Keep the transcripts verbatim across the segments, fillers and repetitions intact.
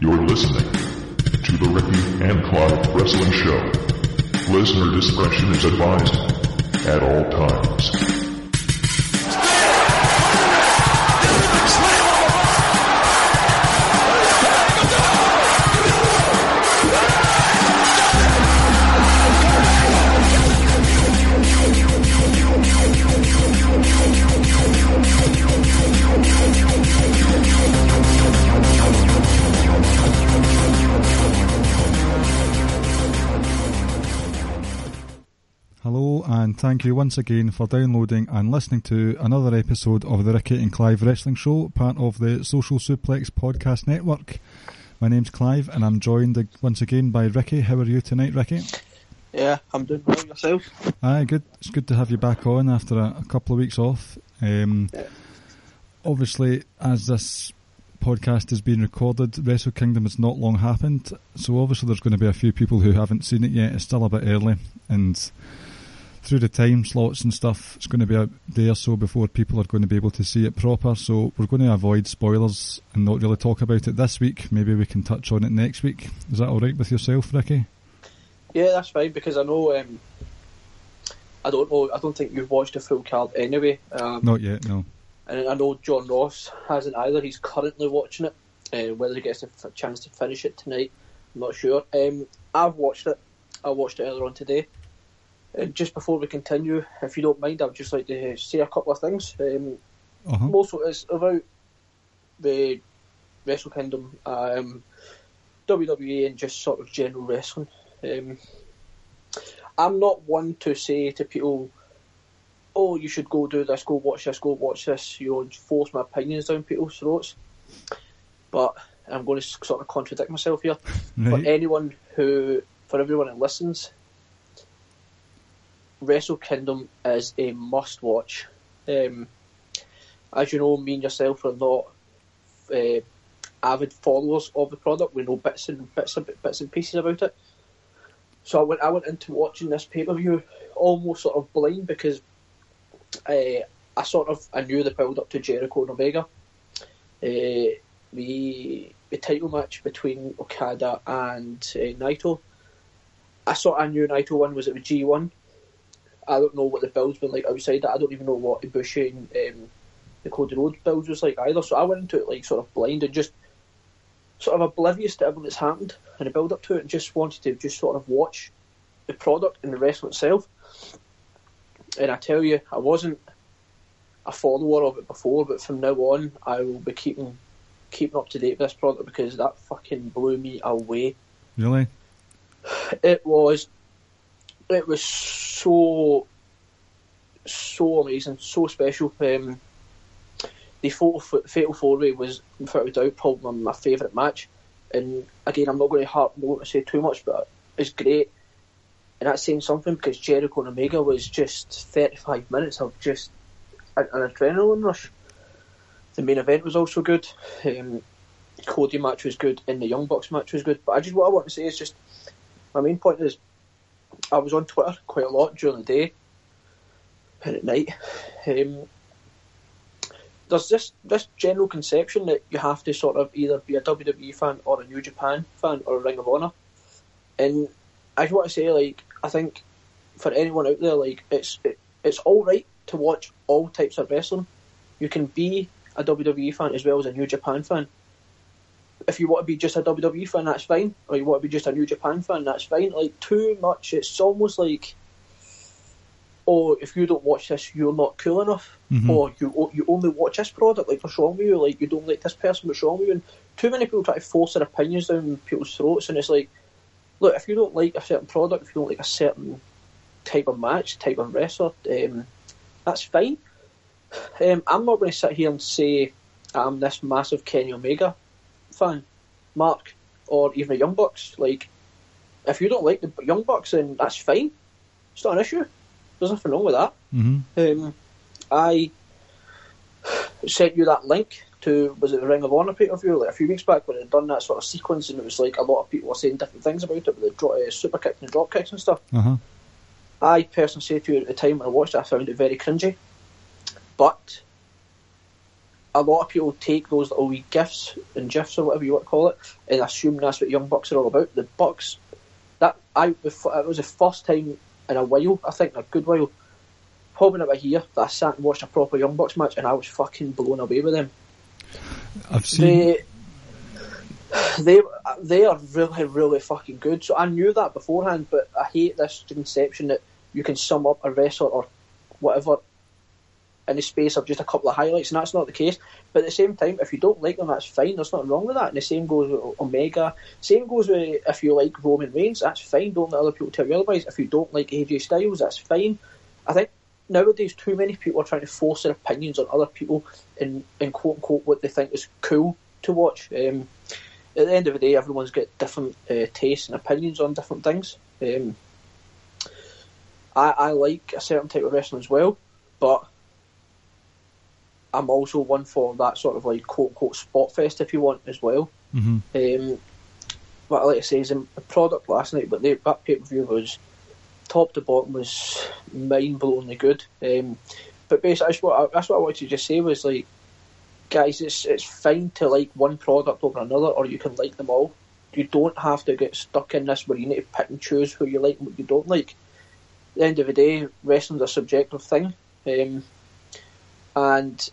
You're listening to the Ricky and Clyde Wrestling Show. Listener discretion is advised at all times. Hello and thank you once again for downloading and listening to another episode of the Ricky and Clive Wrestling Show, part of the Social Suplex Podcast Network. My name's Clive and I'm joined once again by Ricky. How are you tonight, Ricky? Yeah, I'm doing well, yourself? Aye, good. It's good to have you back on after a, a couple of weeks off. Um, yeah. Obviously, as this podcast is being recorded, Wrestle Kingdom has not long happened, so obviously there's going to be a few people who haven't seen it yet. It's still a bit early, and through the time slots and stuff, it's going to be a day or so before people are going to be able to see it proper, so we're going to avoid spoilers and not really talk about it this week. Maybe we can touch on it next week. Is that alright with yourself, Ricky? Yeah, that's fine, because I know, um, I don't know, I don't think you've watched the full card anyway. Um, not yet, no. And I know John Ross hasn't either, he's currently watching it. Uh, whether he gets a f- chance to finish it tonight, I'm not sure. Um, I've watched it, I watched it earlier on today. And just before we continue, if you don't mind, I'd just like to say a couple of things. Um, uh-huh. Mostly it's about the Wrestle Kingdom, um, W W E and just sort of general wrestling. Um, I'm not one to say to people, oh, you should go do this, go watch this, go watch this. You know, force my opinions down people's throats. But I'm going to sort of contradict myself here. Right. For anyone who, for everyone that listens, Wrestle Kingdom is a must-watch. Um, as you know, me and yourself are not uh, avid followers of the product. We know bits and bits and bits and pieces about it. So I went, I went into watching this pay-per-view almost sort of blind, because uh, I sort of I knew the build-up to Jericho and Omega, uh, the the title match between Okada and uh, Naito. I sort of knew Naito won was at the G one. I don't know what the build's been like outside that. I don't even know what Ibushi and um, the Cody Rhodes build was like either. So I went into it like sort of blind and just sort of oblivious to everything that's happened and the build up to it, and just wanted to just sort of watch the product and the wrestling itself. And I tell you, I wasn't a follower of it before, but from now on, I will be keeping keeping up to date with this product, because that fucking blew me away. Really? It was. It was so, so amazing, so special. Um, the Fatal Four-Way was, without a doubt, probably my favourite match. And again, I'm not going to harp, I'm not going to say too much, but it's great. And that's saying something, because Jericho and Omega was just thirty-five minutes of just an, an adrenaline rush. The main event was also good. Um, Cody match was good, and the Young Bucks match was good. But I just what I want to say is just, my main point is, I was on Twitter quite a lot during the day and at night. Um, there's this, this general conception that you have to sort of either be a W W E fan or a New Japan fan or a Ring of Honour. And I just want to say, like, I think for anyone out there, like, it's it, it's all right to watch all types of wrestling. You can be a W W E fan as well as a New Japan fan. If you want to be just a W W E fan, that's fine. Or you want to be just a New Japan fan, that's fine. Like, too much, it's almost like, oh, if you don't watch this, you're not cool enough. Mm-hmm. Or you you only watch this product, like, what's wrong with you? Like, you don't like this person, what's wrong with you? And too many people try to force their opinions down people's throats, and it's like, look, if you don't like a certain product, if you don't like a certain type of match, type of wrestler, um, that's fine. Um, I'm not going to sit here and say I'm this massive Kenny Omega fan, Mark, or even a Young Bucks. Like, if you don't like the Young Bucks, then that's fine. It's not an issue. There's nothing wrong with that. Mm-hmm. Um, I sent you that link to, was it the Ring of Honour pay-per-view, like a few weeks back, when it had done that sort of sequence, and it was like a lot of people were saying different things about it, with the dro- uh, super kicks and drop kicks and stuff. Uh-huh. I personally say to you, at the time when I watched it, I found it very cringy. But a lot of people take those little wee gifs and gifs or whatever you want to call it and assume that's what Young Bucks are all about. The Bucks, that I it was the first time in a while, I think, in a good while, probably about a year, that I sat and watched a proper Young Bucks match and I was fucking blown away with them. I've seen... They, they, they are really, really fucking good. So I knew that beforehand, but I hate this conception that you can sum up a wrestler or whatever in the space of just a couple of highlights, and that's not the case. But at the same time, if you don't like them, that's fine. There's nothing wrong with that. And the same goes with Omega. Same goes with, if you like Roman Reigns, that's fine. Don't let other people tell you otherwise. If you don't like A J Styles, that's fine. I think nowadays too many people are trying to force their opinions on other people and, and quote-unquote what they think is cool to watch. Um, at the end of the day, everyone's got different uh, tastes and opinions on different things. Um, I, I like a certain type of wrestling as well, but I'm also one for that sort of like quote unquote spot fest, if you want, as well. Mm-hmm. Um, what I like to say is the product last night, but they, that pay per view was top to bottom was mind blowingly good. Um, but basically, that's what I, that's what I wanted to just say was like, guys, it's it's fine to like one product over another, or you can like them all. You don't have to get stuck in this where you need to pick and choose who you like and what you don't like. At the end of the day, wrestling's a subjective thing, um, and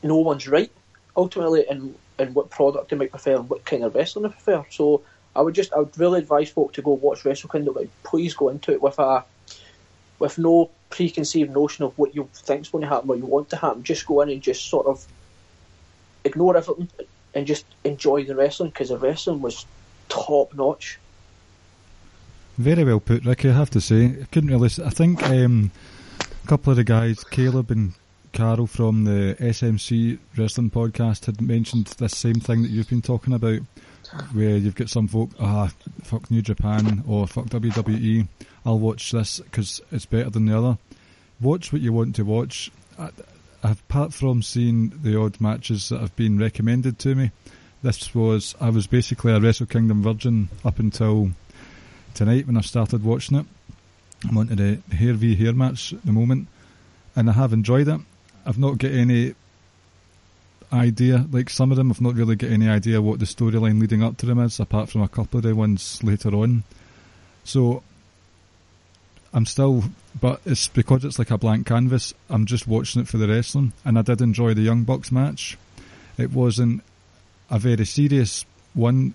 no one's right ultimately in, in what product they might prefer and what kind of wrestling they prefer. So I would just I would really advise folk to go watch Wrestle Kingdom, but please go into it with a with no preconceived notion of what you think's going to happen or you want to happen. Just go in and just sort of ignore everything and just enjoy the wrestling, because the wrestling was top notch. Very well put, Ricky, I have to say. I couldn't really... I think um, a couple of the guys, Caleb and Carol from the S M C Wrestling Podcast, had mentioned this same thing that you've been talking about, where you've got some folk, ah, fuck New Japan or fuck W W E, I'll watch this because it's better than the other. Watch what you want to watch. I, apart from seeing the odd matches that have been recommended to me, this was... I was basically a Wrestle Kingdom virgin up until... tonight when I started watching it. I'm on to the hair v hair match at the moment, and I have enjoyed it. I've not got any idea, like some of them, I've not really got any idea what the storyline leading up to them is, apart from a couple of the ones later on. So I'm still, but it's because it's like a blank canvas, I'm just watching it for the wrestling, and I did enjoy the Young Bucks match. It wasn't a very serious one,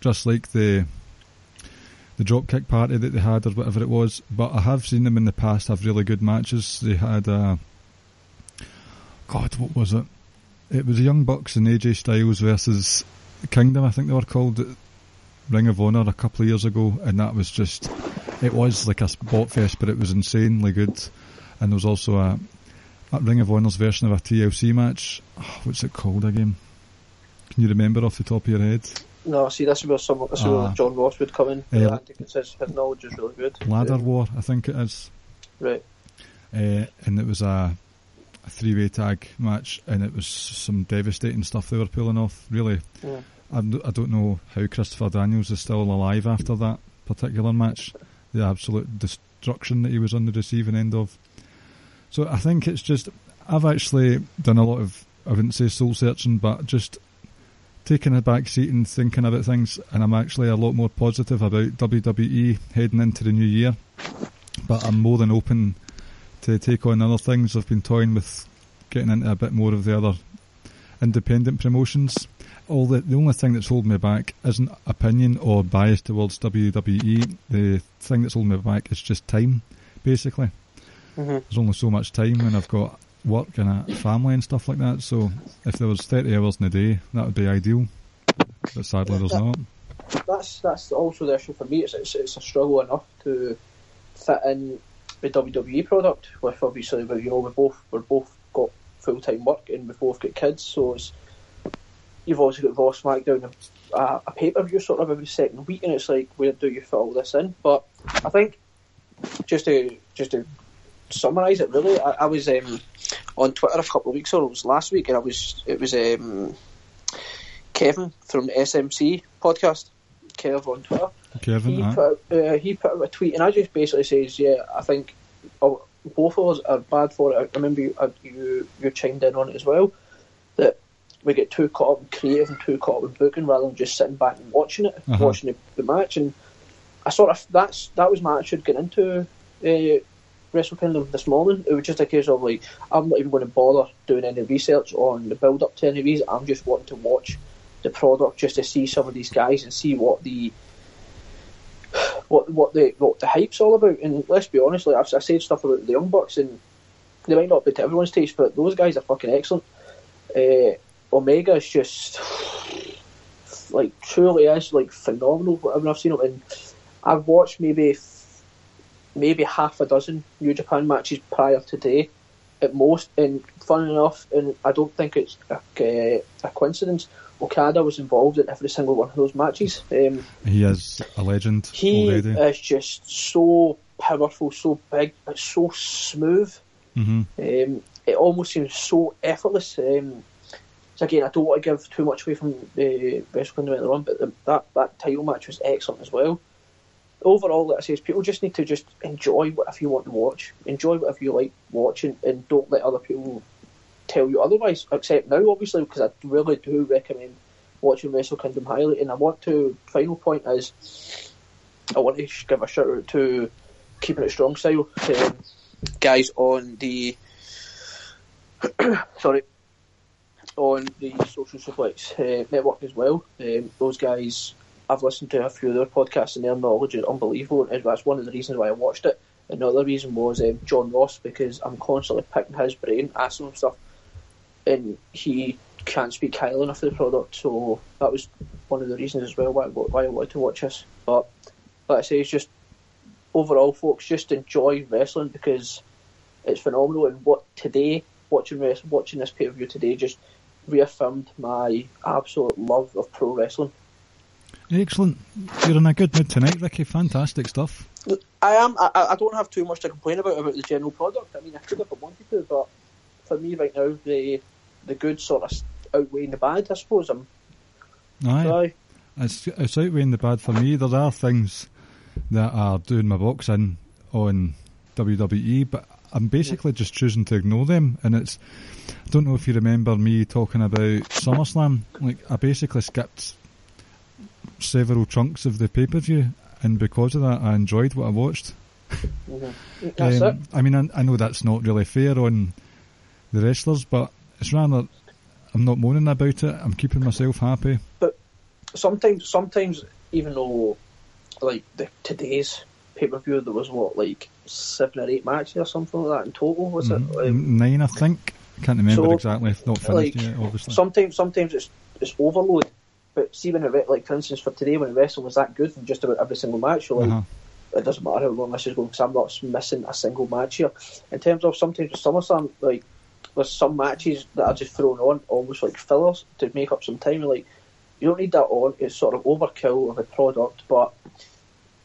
just like the the dropkick party that they had or whatever it was, but I have seen them in the past have really good matches. They had a... God, what was it? It was Young Bucks and A J Styles versus Kingdom, I think they were called, Ring of Honour a couple of years ago, and that was just... It was like a spot fest, but it was insanely good. And there was also a, a Ring of Honour's version of a T L C match. Oh, what's it called again? Can you remember off the top of your head? No, see, that's where some, that's where uh, John Ross would come in. Uh, Andy his, his knowledge is really good. Ladder yeah. War, I think it is. Right. Uh, and it was a, a three-way tag match, and it was some devastating stuff they were pulling off, really. Yeah. I, I don't know how Christopher Daniels is still alive after that particular match. The absolute destruction that he was on the receiving end of. So I think it's just... I've actually done a lot of, I wouldn't say soul-searching, but just... taking a back seat and thinking about things, and I'm actually a lot more positive about W W E heading into the new year, but I'm more than open to take on other things. I've been toying with getting into a bit more of the other independent promotions. All the, the only thing that's holding me back isn't opinion or bias towards W W E. The thing that's holding me back is just time, basically. Mm-hmm. There's only so much time, and I've got work and a family and stuff like that, so if there was thirty hours in a day, that would be ideal, but sadly yeah, that, there's not. That's that's also the issue for me. It's, it's it's a struggle enough to fit in the W W E product with, obviously, you know, we both we're both got full time work and we both got kids, so it's, you've also got Raw, SmackDown, a, a pay per view sort of every second week, and it's like, where do you fit all this in? But I think just to just to summarise it, really, I, I was um, on Twitter a couple of weeks ago, it was last week, and I was it was um, Kevin from the S M C podcast, Kev on Twitter. Kevin, he, huh? put, uh, he put out a tweet, and I just basically says, yeah, I think oh, both of us are bad for it. I remember you, uh, you you chimed in on it as well, that we get too caught up in creative and too caught up in booking rather than just sitting back and watching it, uh-huh. watching the, the match. And I sort of that's that was my attitude getting into uh, Wrestle Kingdom this morning. It was just a case of like, I'm not even going to bother doing any research on the build up to any of these. I'm just wanting to watch the product just to see some of these guys and see what the what what the what the hype's all about. And let's be honest, like I've, I said stuff about the Young Bucks, and they might not be to everyone's taste, but those guys are fucking excellent. Uh, Omega is just like truly is like phenomenal. I mean, I've seen him, and I've watched maybe maybe half a dozen New Japan matches prior to today, at most. And fun enough, and I don't think it's a, a coincidence, Okada was involved in every single one of those matches. Um, he is a legend. He already. is just so powerful, so big, but so smooth. Mm-hmm. Um, it almost seems so effortless. Um, so again, I don't want to give too much away from the Wrestle Kingdom later on, but the, that, that title match was excellent as well. Overall, like I say, is people just need to just enjoy whatever you want to watch, enjoy whatever you like watching, and don't let other people tell you otherwise. Except now, obviously, because I really do recommend watching Wrestle Kingdom highly. And I want to, final point is, I want to give a shout out to Keeping It Strong Style, um, guys on the sorry on the Social Suplex uh, network as well. Um, those guys, I've listened to a few of their podcasts, and their knowledge is unbelievable, and that's one of the reasons why I watched it. Another reason was um, John Ross, because I'm constantly picking his brain, asking him stuff, and he can't speak highly enough of the product, so that was one of the reasons as well why, why I wanted to watch this. But like I say, it's just overall, folks, just enjoy wrestling because it's phenomenal. And what today, watching wrestling, watching this pay-per-view today, just reaffirmed my absolute love of pro wrestling. Excellent. You're in a good mood tonight, Ricky. Fantastic stuff. I am. I, I don't have too much to complain about about the general product. I mean, I could if I wanted to, but for me right now, the the good sort of outweighing the bad, I suppose. I'm. Aye. Sorry. It's, it's outweighing the bad for me. There are things that are doing my box in on W W E, but I'm basically just choosing to ignore them. And it's, I don't know if you remember me talking about SummerSlam. Like, I basically skipped several chunks of the pay-per-view, and because of that I enjoyed what I watched. Mm-hmm. That's um, it. I mean, I, I know that's not really fair on the wrestlers, but it's rather, I'm not moaning about it, I'm keeping myself happy. But sometimes sometimes even though like the, today's pay-per-view there was what, like seven or eight matches or something like that in total, was it? Um, nine, I think. I can't remember so, exactly, not finished like, yet obviously. Sometimes, sometimes it's, it's overload. But see, when it, like for instance for today, when wrestling was that good in just about every single match, you're like, uh-huh. it doesn't matter how long this is going because I'm not missing a single match here. In terms of sometimes with SummerSlam, like there's some matches that are just thrown on almost like fillers to make up some time. Like you don't need that on; it's sort of overkill of a product. But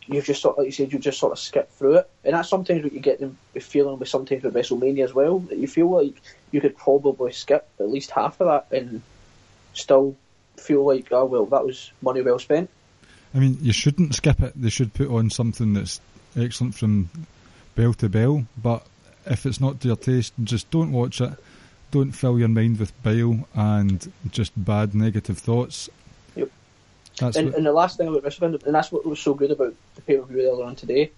you just sort of, like you said, you just sort of skip through it, and that's sometimes what you get them feeling with sometimes with WrestleMania as well. That you feel like you could probably skip at least half of that and still feel like, oh well, that was money well spent. I mean, you shouldn't skip it. They should put on something that's excellent from bell to bell, but if it's not to your taste, just don't watch it. Don't fill your mind with bile and just bad negative thoughts. Yep. That's and, what... and the last thing about Wrestle Kingdom, and that's what was so good about the pay-per-view earlier on today,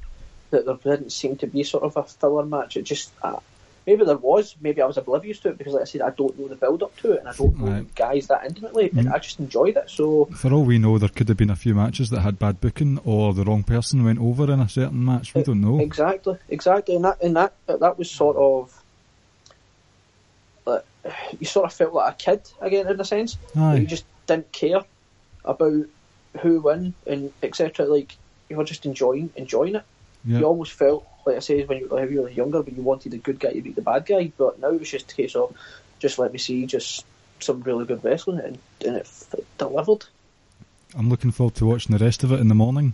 that there didn't seem to be sort of a filler match. It just... Uh, Maybe there was, maybe I was oblivious to it because, like I said, I don't know the build-up to it and I don't know right. guys that intimately, and mm. I just enjoyed it. So for all we know, there could have been a few matches that had bad booking or the wrong person went over in a certain match. We it, don't know. Exactly, exactly. And that and that, that was sort of... Like, you sort of felt like a kid, again, in a sense. Like you just didn't care about who won and et cetera. Like, you were just enjoying enjoying it. Yep. You almost felt... Like I say, when you, when you were younger, but you wanted the good guy to beat the bad guy. But now it's just a case of, just let me see just some really good wrestling, and, and it, it delivered. I'm looking forward to watching the rest of it in the morning.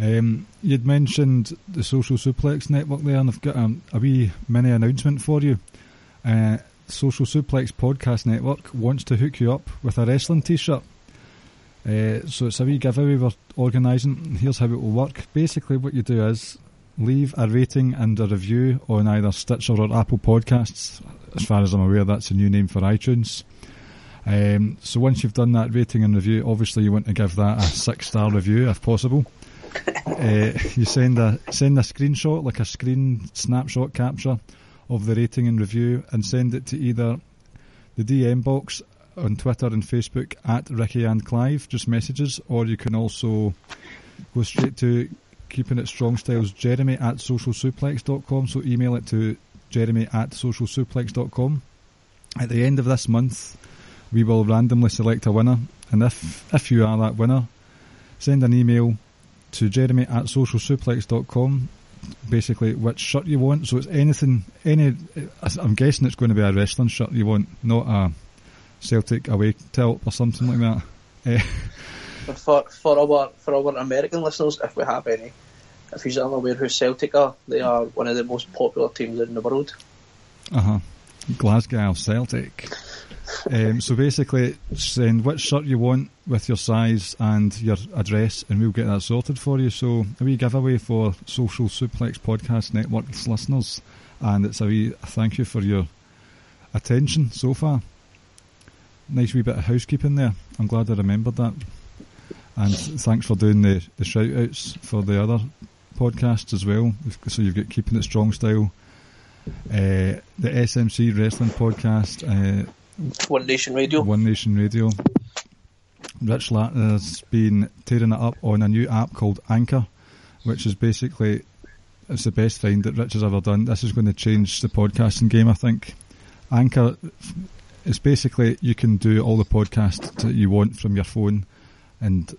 Um, you'd mentioned the Social Suplex Network there, and I've got a, a wee mini announcement for you. Uh, Social Suplex Podcast Network wants to hook you up with a wrestling t-shirt. Uh, so it's a wee giveaway we're organising. Here's how it will work. Basically, what you do is... leave a rating and a review on either Stitcher or Apple Podcasts. As far as I'm aware, that's a new name for iTunes. Um, so once you've done that rating and review, obviously you want to give that a six-star review if possible. Uh, you send a send a screenshot, like a screen snapshot capture of the rating and review, and send it to either the D M box on Twitter and Facebook at Ricky and Clive, just messages, or you can also go straight to Keeping It Strong Style's Jeremy at social suplex dot com, so email it to Jeremy at social suplex dot com. At the end of this month, we will randomly select a winner, and if if you are that winner, send an email to Jeremy at social suplex dot com, basically which shirt you want. So it's anything, any. I'm guessing it's going to be a wrestling shirt you want, not a Celtic away tilt or something like that. for for our for our American listeners, if we have any, if you're unaware who Celtic are, they are one of the most popular teams in the world. Uh huh. Glasgow Celtic. Um, so basically, send which shirt you want with your size and your address, and we'll get that sorted for you. So a wee giveaway for Social Suplex Podcast Network's listeners, and it's a wee thank you for your attention so far. Nice wee bit of housekeeping there. I'm glad I remembered that. And thanks for doing the, the shout-outs for the other podcasts as well. So you've got Keeping It Strong Style, uh, the S M C Wrestling Podcast, uh, One Nation Radio. One Nation Radio. Rich Latner's been tearing it up on a new app called Anchor, which is basically, it's the best find that Rich has ever done. This is going to change the podcasting game, I think. Anchor is basically, you can do all the podcasts that you want from your phone, and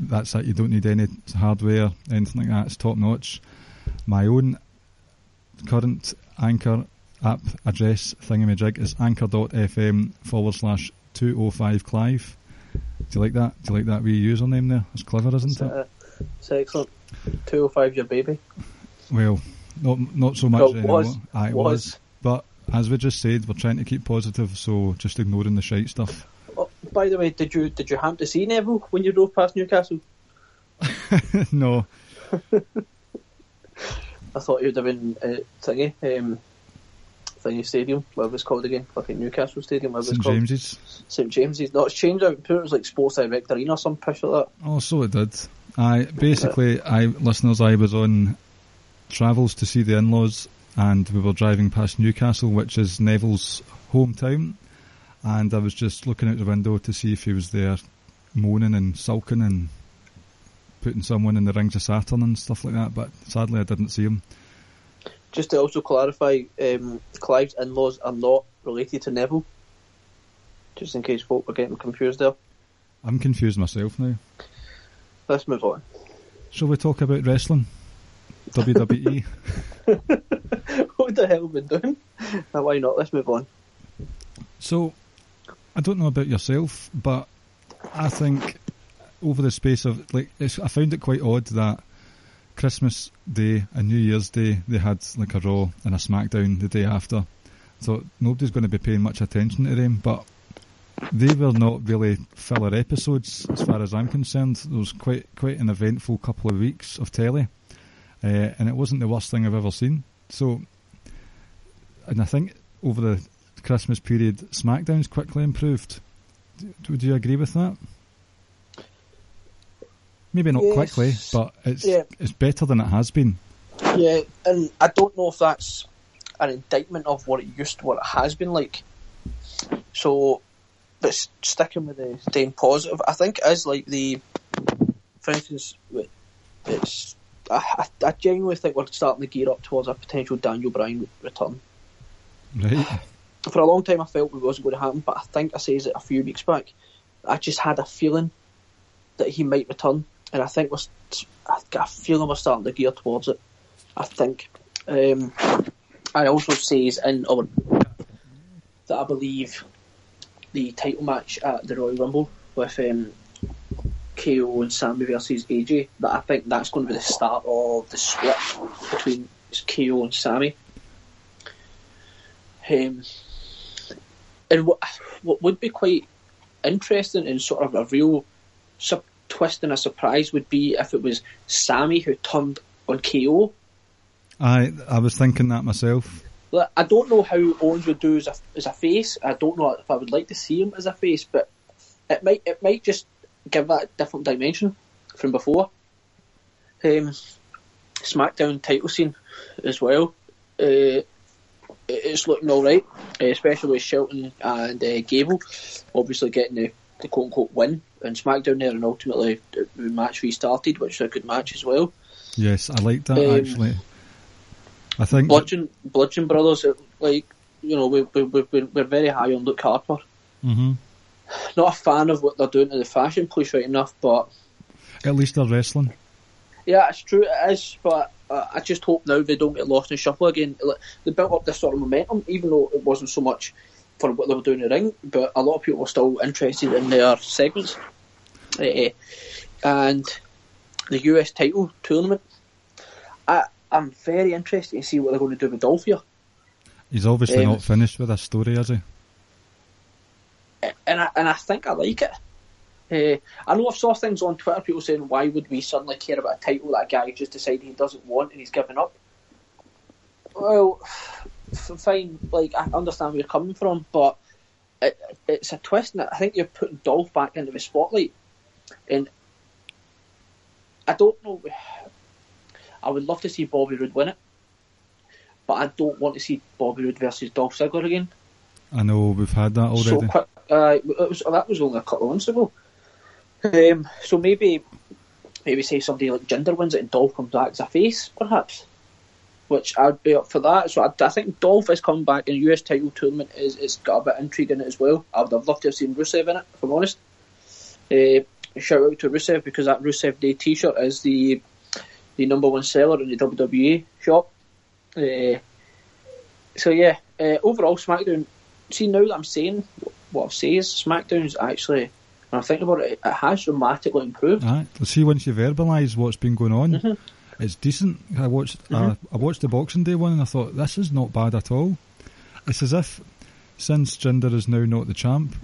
that's it. You don't need any hardware, anything like that. It's top notch. My own current Anchor app address thingamajig is anchor dot f m forward slash two oh five Clive. Do you like that? Do you like that wee username there? It's clever, isn't it? It's excellent. two oh five your baby. Well, not not so much well, anymore. Was, I was. was. But as we just said, we're trying to keep positive, so just ignoring the shite stuff. Oh, by the way, did you did you happen to see Neville when you drove past Newcastle? No. I thought he would have been uh, thingy. Um, Thingy Stadium, whatever it's called again, fucking Newcastle Stadium, whatever Saint it's called. Saint James's. Saint James's. No, it's changed out. It was like Sports Direct Arena or some pish like that. Oh, so it did. I basically, I listeners, I was on travels to see the in-laws, and we were driving past Newcastle, which is Neville's hometown, and I was just looking out the window to see if he was there, moaning and sulking and putting someone in the rings of Saturn and stuff like that. But sadly, I didn't see him. Just to also clarify, um, Clive's in-laws are not related to Neville. Just in case folk are getting confused there. I'm confused myself now. Let's move on. Shall we talk about wrestling? W W E? What the hell have we been doing? Now, why not? Let's move on. So, I don't know about yourself, but I think over the space of... like, it's, I found it quite odd that Christmas Day and New Year's Day they had like a Raw and a SmackDown the day after, so nobody's going to be paying much attention to them, but they were not really filler episodes as far as I'm concerned. There was quite quite an eventful couple of weeks of telly, uh, and it wasn't the worst thing I've ever seen. So, and I think over the Christmas period SmackDown's quickly improved. Would you agree with that? Maybe not yes. quickly, but it's yeah. it's better than it has been. Yeah, and I don't know if that's an indictment of what it used to, what it has been like. So, but sticking with the staying positive, I think is like the, for instance, it's I, I genuinely think we're starting to gear up towards a potential Daniel Bryan return. Right. For a long time, I felt it wasn't going to happen, but I think I says it a few weeks back. I just had a feeling that he might return. And I think we're, I've got a feeling we're starting to gear towards it. I think. Um, I also says in our that I believe the title match at the Royal Rumble with um, K O and Sammy versus A J. That I think that's going to be the start of the split between K O and Sammy. Um, and what what would be quite interesting and sort of a real sub twist and a surprise would be if it was Sammy who turned on K O. I I was thinking that myself. Like, I don't know how Owens would do as a as a face. I don't know if I would like to see him as a face, but it might it might just give that a different dimension from before. Um, SmackDown title scene as well. Uh, it's looking all right, especially with Shelton and uh, Gable obviously getting the, the quote unquote win and SmackDown there, and ultimately the match restarted, which is a good match as well. Yes, I like that um, actually. I think Bludgeon, Bludgeon Brothers, like, you know, we, we, we, we're very high on Luke Harper. Mm-hmm. Not a fan of what they're doing to the fashion police right enough, but at least they're wrestling. Yeah, it's true, it is, but I just hope now they don't get lost in the shuffle again. They built up this sort of momentum, even though it wasn't so much for what they were doing in the ring, but a lot of people were still interested in their segments. Uh, and the U S title tournament, I, I'm very interested to see what they're going to do with Dolph here. He's obviously um, not finished with this story, is he? And I, and I think I like it. Uh, I know I've saw things on Twitter, people saying, why would we suddenly care about a title that a guy just decided he doesn't want and he's given up? Well, fine, like, I understand where you're coming from, but it, it's a twist, and I think you're putting Dolph back into the spotlight. And I don't know, I would love to see Bobby Roode win it, but I don't want to see Bobby Roode versus Dolph Ziggler again. I know, we've had that already. So quick, uh, it was, that was only a couple of months ago. Um, so maybe, maybe say somebody like Jinder wins it and Dolph comes back as a face, perhaps. Which I'd be up for that. So I, I think Dolph is coming back in the U S title tournament. Is it's got a bit of intrigue in it as well. I would have loved to have seen Rusev in it, if I'm honest. Uh, shout out to Rusev, because that Rusev Day T-shirt is the the number one seller in the W W E shop. Uh, so yeah, uh, overall SmackDown. See, now that I'm saying what I've said, is SmackDown's actually, when I think about it, it has dramatically improved. Right. See, once you verbalise what's been going on, mm-hmm. it's decent. I watched mm-hmm. uh, I watched the Boxing Day one and I thought, this is not bad at all. It's as if, since Jinder is now not the champ,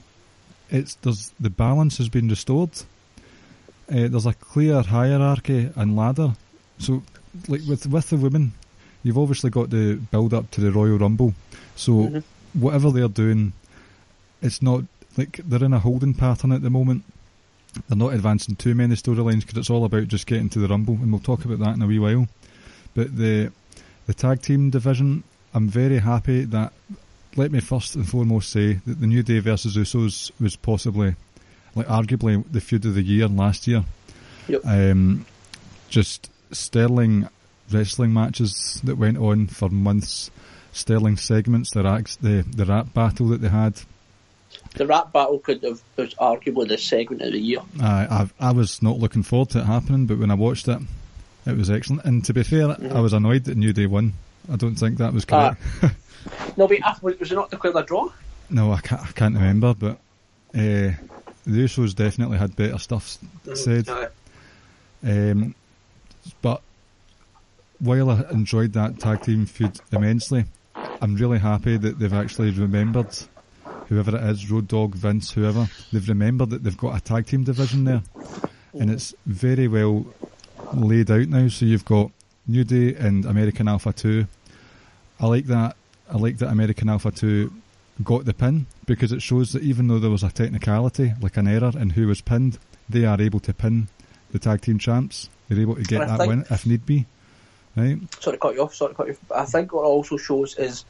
it's there's the balance has been restored. Uh, there's a clear hierarchy and ladder. So, like with, with the women, you've obviously got the build-up to the Royal Rumble. So... Mm-hmm. Whatever they're doing, it's not like they're in a holding pattern at the moment. They're not advancing too many storylines because it's all about just getting to the Rumble, and we'll talk about that in a wee while. But the the tag team division, I'm very happy that, let me first and foremost say that the New Day versus Usos was possibly, like, arguably the feud of the year last year. Yep. Um, just sterling wrestling matches that went on for months. Sterling segments, the racks, the the rap battle that they had. The rap battle could have was arguably the segment of the year. I I, I was not looking forward to it happening, but when I watched it, it was excellent. And to be fair, mm-hmm. I was annoyed that New Day won. I don't think that was correct. Uh, no, but afterwards, was it not declared a draw? No, I can't, I can't remember, but uh, the Usos definitely had better stuff said. Um, but while I enjoyed that tag team feud immensely, I'm really happy that they've actually remembered, whoever it is, Road Dogg, Vince, whoever, they've remembered that they've got a tag team division there. And it's very well laid out now. So you've got New Day and American Alpha two. I like that. I like that American Alpha two got the pin, because it shows that even though there was a technicality, like an error in who was pinned, they are able to pin the tag team champs. They're able to get that win if need be. Right. Sorry to cut you off, sorry to cut you off. But I think what it also shows is,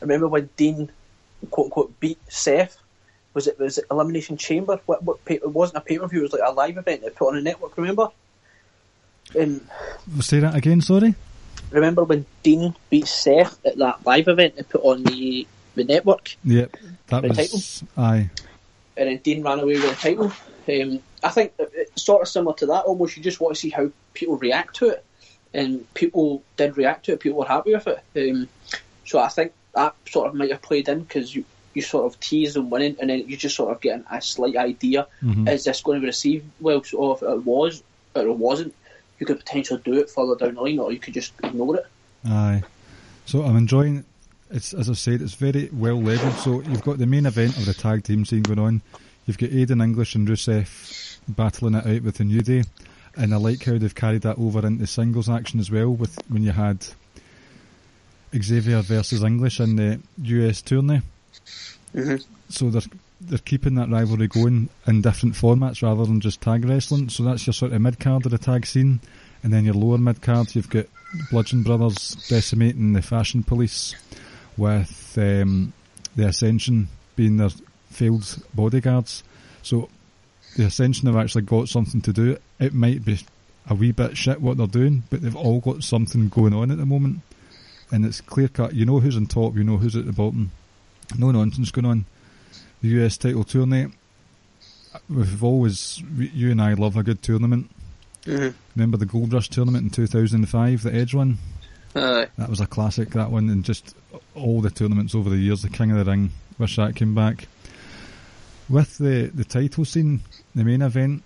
remember when Dean, quote unquote, beat Seth? Was it was it Elimination Chamber? What, what, it wasn't a pay-per-view, it was like a live event they put on a network, remember? Um, Say that again, sorry? Remember when Dean beat Seth at that live event they put on the, the network? Yep, that was, title. Aye. And then Dean ran away with the title. Um, I think it's sort of similar to that, almost. You just want to see how people react to it. And people did react to it, people were happy with it. Um, so I think that sort of might have played in, because you, you sort of tease them winning and then you just sort of get a slight idea, mm-hmm. is this going to be received well? So if it was, or it wasn't, you could potentially do it further down the line, or you could just ignore it. Aye. So I'm enjoying it. It's, as I said, it's very well leveled. So you've got the main event of the tag team scene going on. You've got Aiden English and Rusev battling it out with the New Day. And I like how they've carried that over into singles action as well, with when you had Xavier versus English in the U S tourney. Mm-hmm. So they're they're keeping that rivalry going in different formats rather than just tag wrestling. So that's your sort of mid card of the tag scene, and then your lower mid card you've got Bludgeon Brothers decimating the Fashion Police, with um, the Ascension being their failed bodyguards. So the Ascension have actually got something to do. It might be a wee bit shit what they're doing, but they've all got something going on at the moment, and it's clear cut. You know who's on top, you know who's at the bottom. No nonsense going on. The U S title tournament, we've always, you and I love a good tournament. Mm-hmm. Remember the Gold Rush tournament in two thousand five, the Edge one? Aye. That was a classic, that one, and just all the tournaments over the years, the King of the Ring, wish that came back. With the, the title scene, the main event,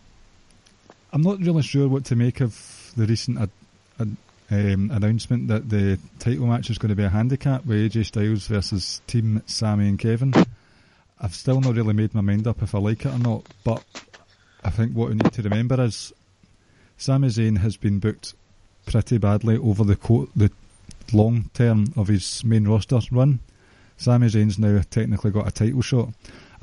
I'm not really sure what to make of the recent ad, ad, um, announcement that the title match is going to be a handicap with A J Styles versus Team Sammy and Kevin. I've still not really made my mind up if I like it or not, but I think what we need to remember is Sami Zayn has been booked pretty badly over the co- the long term of his main roster run. Sami Zayn's now technically got a title shot,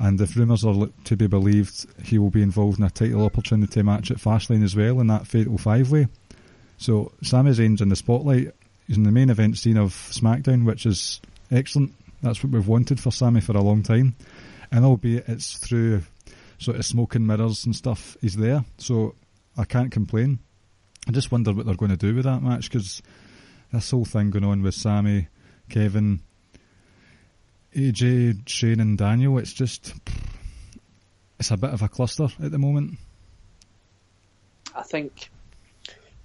and if rumours are to be believed, he will be involved in a title opportunity match at Fastlane as well in that fatal five-way. So Sami Zayn's in the spotlight. He's in the main event scene of SmackDown, which is excellent. That's what we've wanted for Sami for a long time, and albeit it's through sort of smoke and mirrors and stuff, he's there. So I can't complain. I just wonder what they're going to do with that match, because this whole thing going on with Sammy, Kevin, A J, Shane and Daniel, it's just, it's a bit of a cluster at the moment. I think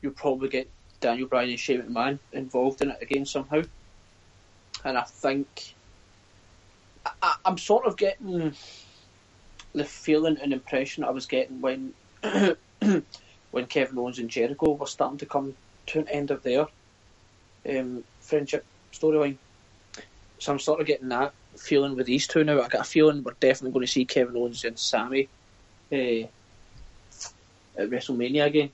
you'll probably get Daniel Bryan and Shane McMahon involved in it again somehow. And I think, I, I'm sort of getting the feeling and impression I was getting when when Kevin Owens and Jericho were starting to come to an end of their um, friendship storyline. So I'm sort of getting that feeling with these two now. I got a feeling we're definitely going to see Kevin Owens and Sammy uh, at WrestleMania again,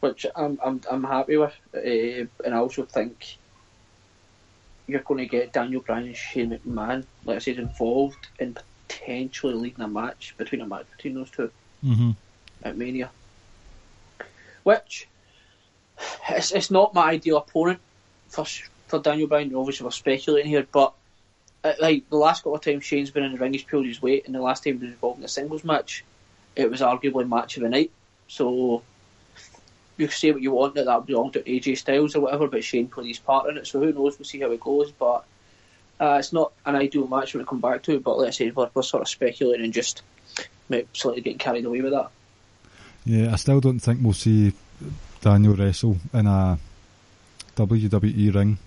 which I'm I'm I'm happy with. Uh, and I also think you're going to get Daniel Bryan and Shane McMahon, like I said, involved in potentially leading a match between a match between those two. Mm-hmm. At Mania, which it's, it's not my ideal opponent for for Daniel Bryan. Obviously we're speculating here, but uh, like the last couple of times Shane's been in the ring, he's pulled his weight, and the last time he was involved in a singles match, it was arguably match of the night. So you can say what you want, that that belonged to A J Styles or whatever, but Shane played his part in it, so who knows, we'll see how it goes. But uh, it's not an ideal match when we come back to it, but like I said, we're, we're sort of speculating and just maybe slightly getting carried away with that. Yeah, I still don't think we'll see Daniel wrestle in a W W E ring.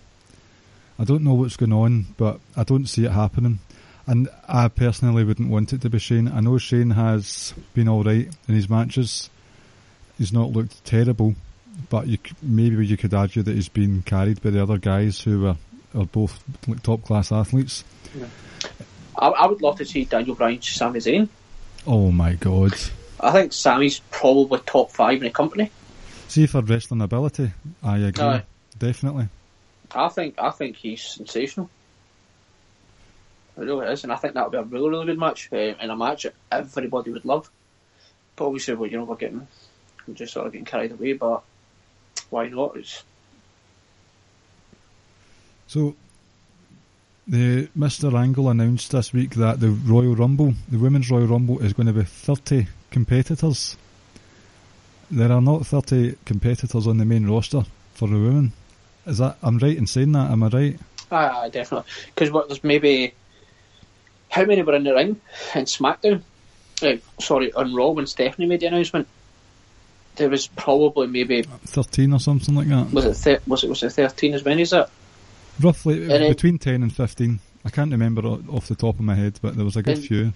I don't know what's going on, but I don't see it happening. And I personally wouldn't want it to be Shane. I know Shane has been alright in his matches. He's not looked terrible, but you, maybe you could argue that he's been carried by the other guys who are, are both top-class athletes. Yeah. I, I would love to see Daniel Bryan, Sami Zayn. Oh my God. I think Sammy's probably top five in the company. See, for wrestling ability, I agree. Aye. Definitely. I think I think he's sensational. It really is, and I think that would be a really, really good match, uh, and a match that everybody would love. But obviously, well, you know, we're getting, we're just sort of getting carried away, but why not? It's... So, the Mister Angle announced this week that the Royal Rumble, the Women's Royal Rumble, is going to be thirty competitors. There are not thirty competitors on the main roster for the women. Is that, I'm right in saying that? Am I right? Ah, definitely. Because what, there's maybe how many were in the ring in SmackDown? Uh, sorry, on Raw when Stephanie made the announcement, there was probably maybe thirteen or something like that. Was it thir- was it was it thirteen? As many as that? Roughly, then, between ten and fifteen. I can't remember off the top of my head, but there was a good few.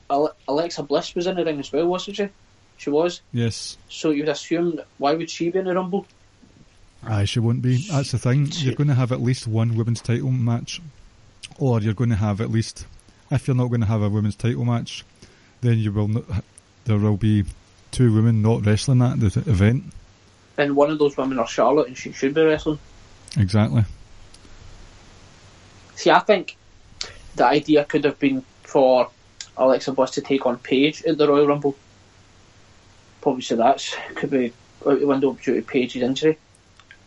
Alexa Bliss was in the ring as well, wasn't she? She was? Yes. So you'd assume, why would she be in the Rumble? Aye, she won't be. That's the thing. You're going to have at least one women's title match, or you're going to have at least, if you're not going to have a women's title match, then you will not, there will be two women not wrestling at the event. And one of those women are Charlotte, and she should be wrestling. Exactly. See, I think the idea could have been for Alexa Bliss to take on Paige at the Royal Rumble. Obviously, that could be out the window due to Paige's injury.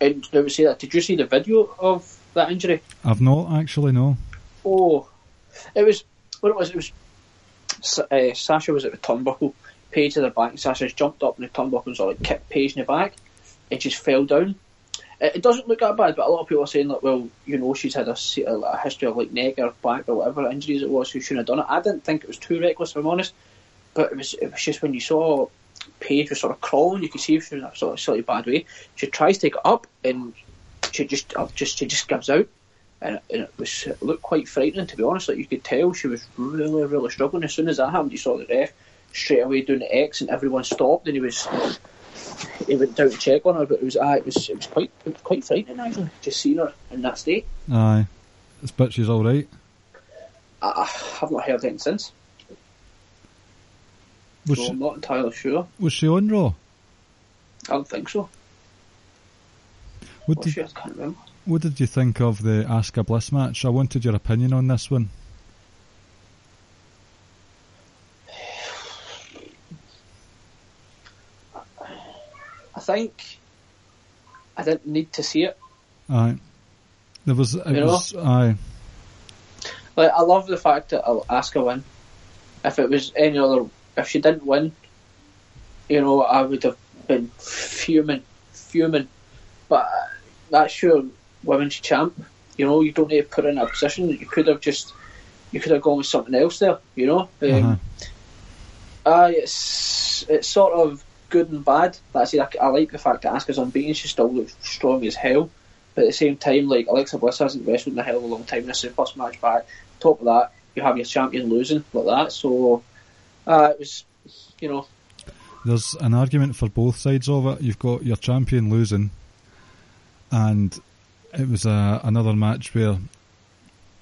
And I would say that. Did you see the video of that injury? I've not actually. No. Oh, it was what it was. It was uh, Sasha was at the turnbuckle. Paige had her back. Sasha's jumped up in the turnbuckle, so like kicked Paige in the back. It just fell down. It, it doesn't look that bad, but a lot of people are saying like, well, you know, she's had a, a history of like neck or back or whatever injuries it was, so she shouldn't have done it. I didn't think it was too reckless, if I'm honest. But it was. It was just when you saw Paige was sort of crawling, you could see she was in a sort of slightly bad way. She tries to get up and she just uh, just she just gives out, and, and it was it looked quite frightening, to be honest. Like, you could tell she was really really struggling. As soon as that happened, you saw the ref straight away doing the X, and everyone stopped, and he was he went down to check on her. But it was uh, it was it was quite it was quite frightening, actually, just seeing her in that state. Aye, this bitch is all right. I, I've not heard anything since. Was so she, I'm not entirely sure. Was she on Raw? I don't think so. What, what did, she, I can't remember. What did you think of the Asuka Bliss match? I wanted your opinion on this one. I think I didn't need to see it. Aye. There was... It was aye. Like, I love the fact that Asuka won. If it was any other... If she didn't win, you know, I would have been fuming, fuming. But that's your women's champ. You know, you don't need to put her in a position that you could have just, you could have gone with something else there. You know, mm-hmm. um, uh, it's it's sort of good and bad. Like I said, I, I like the fact that Asuka's unbeaten. She still looks strong as hell. But at the same time, like, Alexa Bliss hasn't wrestled in a hell of a long time. This is her first match back. Top of that, you have your champion losing like that. So. Uh, it was, you know. There's an argument for both sides of it. You've got your champion losing, and it was a, another match where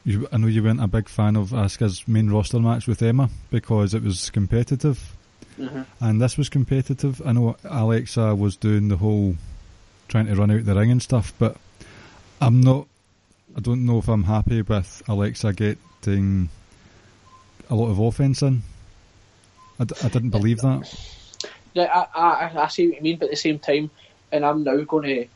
you, I know you weren't a big fan of Asuka's main roster match with Emma because it was competitive, mm-hmm. and this was competitive. I know Alexa was doing the whole trying to run out the ring and stuff, but I'm not. I don't know if I'm happy with Alexa getting a lot of offense in. I, d- I didn't believe that. Yeah, I, I I see what you mean, but at the same time, and I'm now going to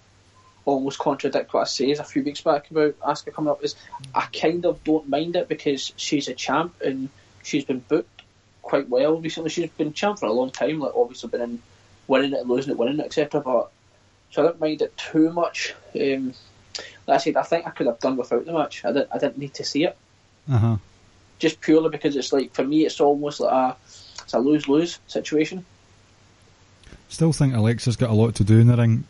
almost contradict what I said a few weeks back about Asuka coming up, is I kind of don't mind it because she's a champ and she's been booked quite well recently. She's been champ for a long time, like obviously been in winning it, losing it, winning it, et cetera. But so I don't mind it too much. Um, like I said, I think I could have done without the match. I didn't I didn't need to see it. Uh-huh. Just purely because it's like, for me, it's almost like a It's a lose-lose situation. Still think Alexa's got a lot to do in the ring.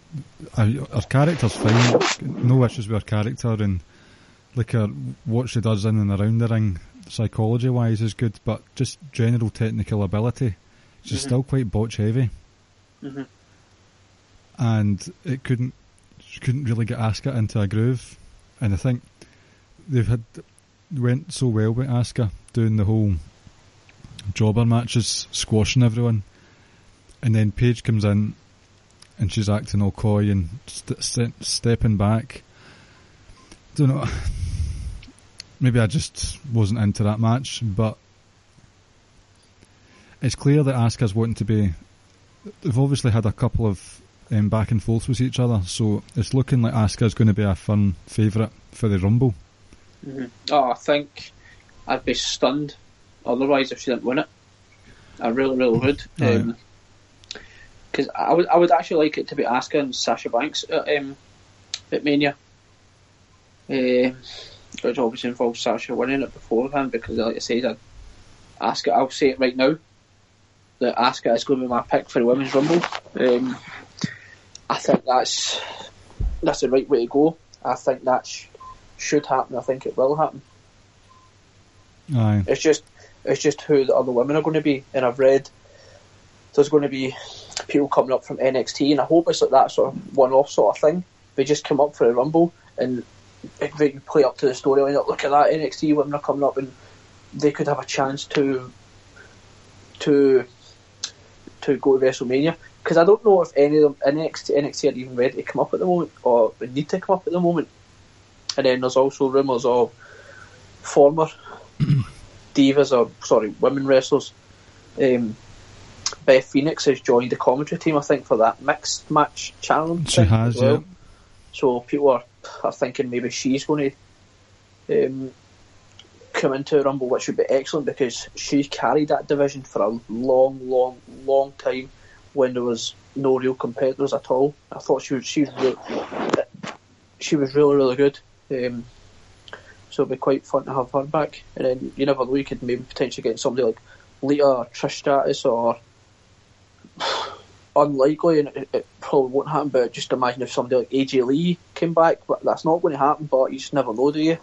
Her character's fine. No issues with her character, and like her, what she does in and around the ring, psychology-wise, is good. But just general technical ability, she's mm-hmm. still quite botch-heavy, mm-hmm. and it couldn't. She couldn't really get Asuka into a groove. And I think they've had went so well with Asuka doing the whole jobber matches, squashing everyone, and then Paige comes in and she's acting all coy and st- st- stepping back. Don't know, maybe I just wasn't into that match, but it's clear that Asuka's wanting to be, they've obviously had a couple of um, back and forths with each other, so it's looking like Asuka's going to be a fun favourite for the Rumble. Mm-hmm. Oh, I think I'd be stunned otherwise if she didn't win it. I really, really would. Because um, I would I would actually like it to be Asuka and Sasha Banks at, um, at Mania. Uh, which obviously involves Sasha winning it beforehand, because like I said, Asuka, I'll say it right now, that Asuka is going to be my pick for the Women's Rumble. Um, I think that's that's the right way to go. I think that sh- should happen. I think it will happen. Aye. It's just It's just who the other women are going to be. And I've read there's going to be people coming up from N X T, and I hope it's like that sort of one-off sort of thing. They just come up for a Rumble and they play up to the storyline. Look at that, N X T women are coming up and they could have a chance to to to go to WrestleMania. Because I don't know if any of them, N X T, N X T are even ready to come up at the moment, or need to come up at the moment. And then there's also rumours of former divas, or sorry, women wrestlers. Um, Beth Phoenix has joined the commentary team, I think, for that mixed match challenge. She has, well. yeah. So people are, are thinking maybe she's going to um, come into Rumble, which would be excellent because she carried that division for a long, long, long time when there was no real competitors at all. I thought she was she was really, she was really, really good. Um, so it'd be quite fun to have her back. And then you never know, you could maybe potentially get somebody like Lita or Trish Stratus, or unlikely, and it, it probably won't happen, but just imagine if somebody like A J Lee came back. But that's not going to happen, but you just never know, do you?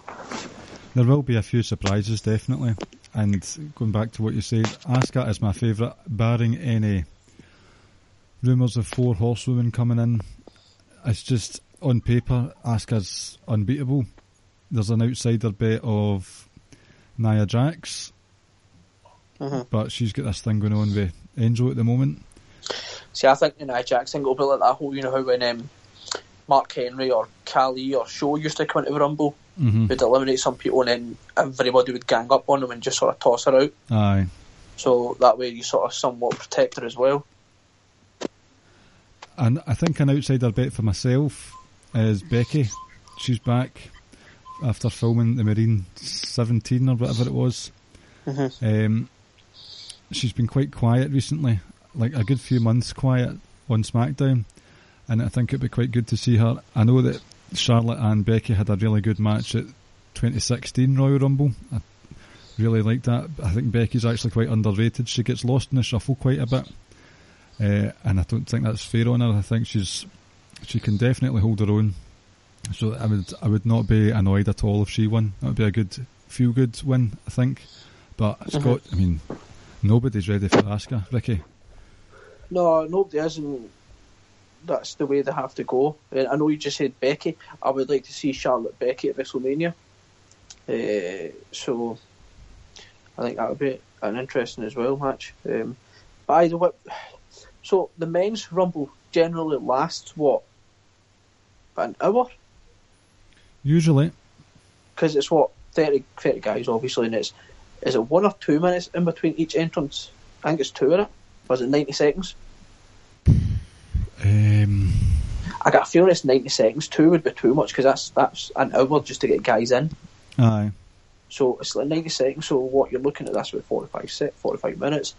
There will be a few surprises, definitely. And going back to what you said, Asuka is my favourite, barring any rumours of four horsewomen coming in. It's just, on paper, Asuka's unbeatable. There's an outsider bet of Nia Jax, mm-hmm. but she's got this thing going on with Enzo at the moment. See, I think the Nia Jax thing will be like that whole, you know how when um, Mark Henry or Kali or Show used to come into the Rumble, mm-hmm. would eliminate some people and then everybody would gang up on them and just sort of toss her out. Aye. So that way you sort of somewhat protect her as well. And I think an outsider bet for myself is Becky. She's back after filming the Marine seventeen or whatever it was. Mm-hmm. Um, she's been quite quiet recently, like a good few months quiet on SmackDown, and I think it'd be quite good to see her. I know that Charlotte and Becky had a really good match at twenty sixteen Royal Rumble. I really liked that. I think Becky's actually quite underrated. She gets lost in the shuffle quite a bit. Uh, and I don't think that's fair on her. I think she's she can definitely hold her own. So I would I would not be annoyed at all if she won. That would be a good feel good win, I think. But mm-hmm. Scott, I mean, nobody's ready for Asuka, Ricky. No, nobody is, and that's the way they have to go. I know you just said Becky. I would like to see Charlotte Becky at WrestleMania. Uh, so I think that would be an interesting as well match. Um, by the way. So the men's Rumble generally lasts, what, an hour? Usually. Because it's, what, thirty, thirty guys, obviously, and it's, is it one or two minutes in between each entrance? I think it's two, isn't it? Or is it ninety seconds? Um, I got a feeling it's ninety seconds. Two would be too much, because that's, that's an hour just to get guys in. Aye. So it's like ninety seconds, so what you're looking at, that's about forty-five, forty-five minutes.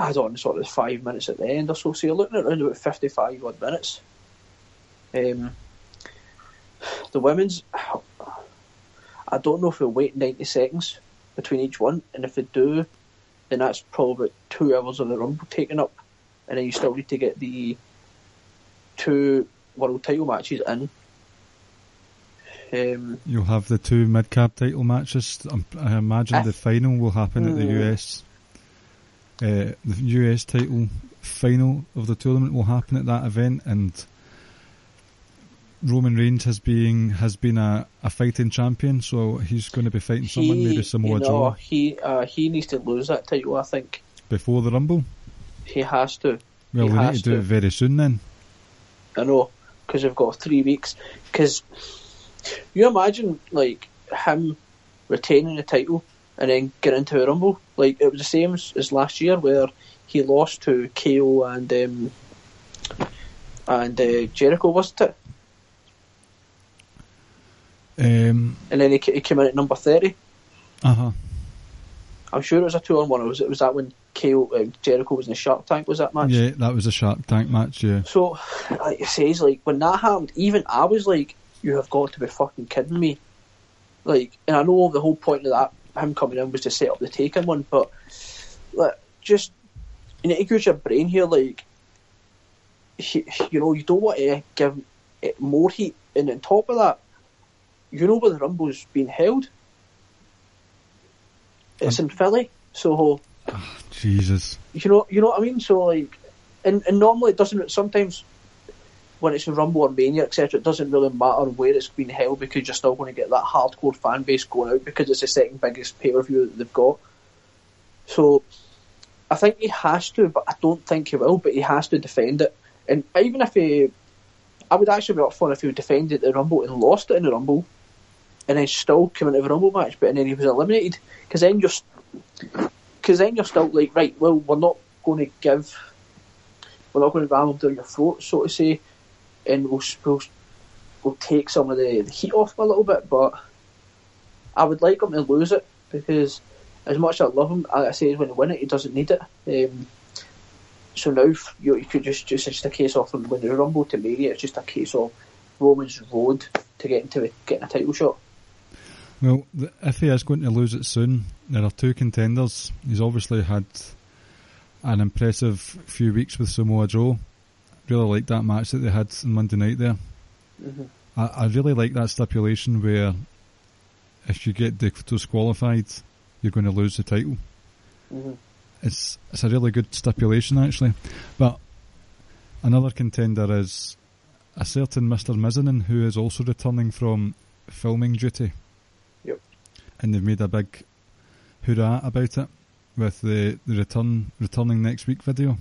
Add on sort of five minutes at the end or so, so you're looking at around about fifty-five odd minutes. Um, the women's, I don't know if they'll wait ninety seconds between each one, and if they do, then that's probably about two hours of the Rumble taken up, and then you still need to get the two world title matches in. Um, You'll have the two mid-card title matches. I imagine if, the final will happen mm, at the U S. Uh, the U S title final of the tournament will happen at that event, and Roman Reigns has been has been a, a fighting champion, so he's going to be fighting he, someone, maybe Samoa Joe. You know, he uh, he needs to lose that title, I think, before the Rumble. He has to. Well, he we need to do to. it very soon then. I know, because we've got three weeks. Because you imagine like him retaining the title and then get into a Rumble. Like, it was the same as last year where he lost to K O and um, and uh, Jericho, wasn't it? Um, and then he, he came in at number thirty. Uh-huh. I'm sure it was a two-on-one. It was, it was that when K O, uh, Jericho was in the Shark Tank, was that match? Yeah, that was a Shark Tank match, yeah. So, like it says, like, when that happened, even I was like, you have got to be fucking kidding me. Like, and I know the whole point of that, him coming in, was to set up the taking one, but like, just you need to use your brain here. Like, he, you know, you don't want to give it more heat, and on top of that, you know where the Rumble's been held. It's um, in Philly, so oh, Jesus, you know, you know what I mean. So like, and, and normally it doesn't. Sometimes when it's in Rumble or Mania, et cetera, it doesn't really matter where it's been held because you're still going to get that hardcore fan base going out because it's the second biggest pay-per-view that they've got. So I think he has to, but I don't think he will, but he has to defend it. And even if he... I would actually be up for if he defended the Rumble and lost it in the Rumble. and then still come into the Rumble match, but and then he was eliminated. Because then you're, because then you're still like, right, well, we're not going to give, we're not going to ram them down your throat, so to say, and we'll we'll, we'll take some of the, the heat off a little bit. But I would like him to lose it, because as much as I love him, I say he's going to win it. He doesn't need it. Um, so now you, you could just just it's just a case of him winning the Rumble. To me, it's just a case of Roman's road to get into getting a title shot. Well, if he is going to lose it soon, there are two contenders. He's obviously had an impressive few weeks with Samoa Joe. Really like that match that they had on Monday night there. Mm-hmm. I, I really like that stipulation where if you get disqualified, you're going to lose the title. Mm-hmm. It's it's a really good stipulation, actually. But another contender is a certain Mister Mizanin, who is also returning from filming duty. Yep. And they've made a big hurrah about it with the, the return returning next week video.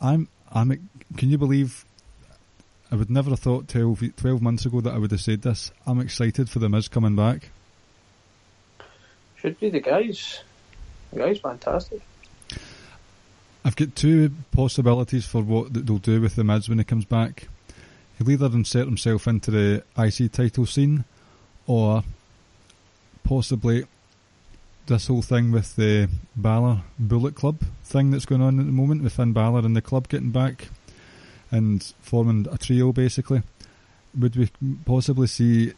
I'm I'm. Can you believe? I would never have thought twelve, twelve months ago that I would have said this. I'm excited for the Miz coming back. Should be the guys. The guy's fantastic. I've got two possibilities for what they'll do with the Miz when he comes back. He'll either insert himself into the I C title scene, or possibly this whole thing with the Balor Bullet Club thing that's going on at the moment, with Finn Balor and the club getting back and forming a trio, basically. Would we possibly see...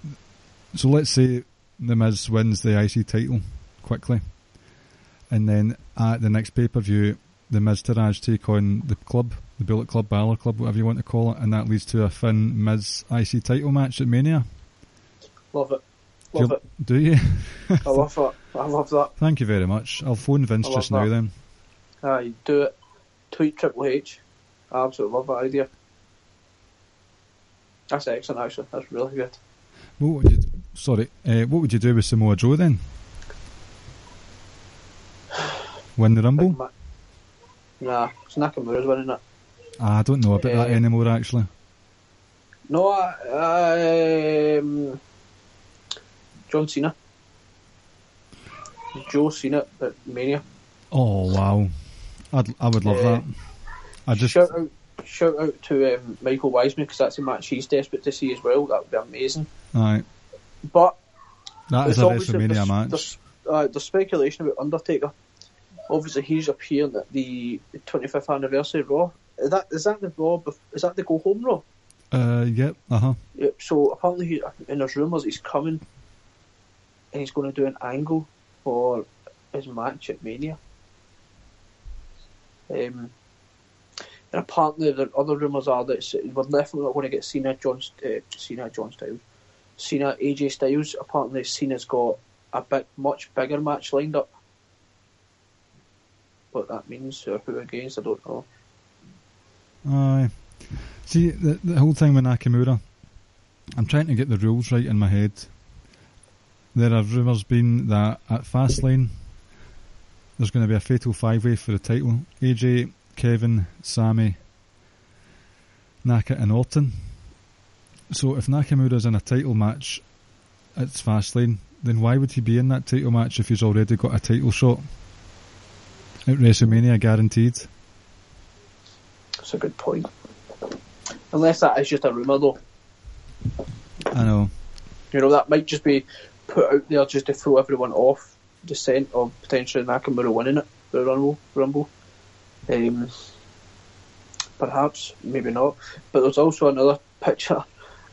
So let's say the Miz wins the I C title quickly, and then at the next pay-per-view, the Miz Taraj take on the club, the Bullet Club, Balor Club, whatever you want to call it, and that leads to a Finn Miz I C title match at Mania. Love it. Love do it. Do you? I love that. I love that. Thank you very much. I'll phone Vince just that. now then. Aye, do it. Tweet Triple H. I absolutely love that idea. That's excellent, actually. That's really good. What would you do? Sorry, uh, what would you do with Samoa Joe then? Win the Rumble? Ma- nah, it's Nakamura's winning it. Ah, I don't know about uh, that anymore, actually. No, I... Um, John Cena. Joe Cena at Mania. Oh wow, I'd, I would love uh, that. I just shout out, shout out to um, Michael Wiseman, because that's a match he's desperate to see as well. That would be amazing. Alright, but that is a WrestleMania match. There's, uh, there's speculation about Undertaker. Obviously, he's appearing at the twenty-fifth anniversary Raw. Is that is that the Raw? Is that the Go Home Raw? Uh, yep. Uh huh. Yep. So apparently, he, and there's rumours he's coming. And he's going to do an angle for his match at Mania. Um, and apparently, the other rumours are that we're definitely not going to get Cena, John, uh, Cena, John Styles, Cena, A J Styles. Apparently, Cena's got a big, much bigger match lined up. What that means or who against, I don't know. Aye, uh, see the the whole thing with Nakamura. I'm trying to get the rules right in my head. There have rumours been that at Fastlane there's going to be a fatal five-way for the title. A J, Kevin, Sammy, Naka and Orton. So if Nakamura's in a title match at Fastlane, then why would he be in that title match if he's already got a title shot at WrestleMania, guaranteed? That's a good point. Unless that is just a rumour though. I know. You know, that might just be put out there just to throw everyone off the scent of potentially Nakamura winning it, the Rumble. Rumble. Um, perhaps, maybe not. But there's also another picture,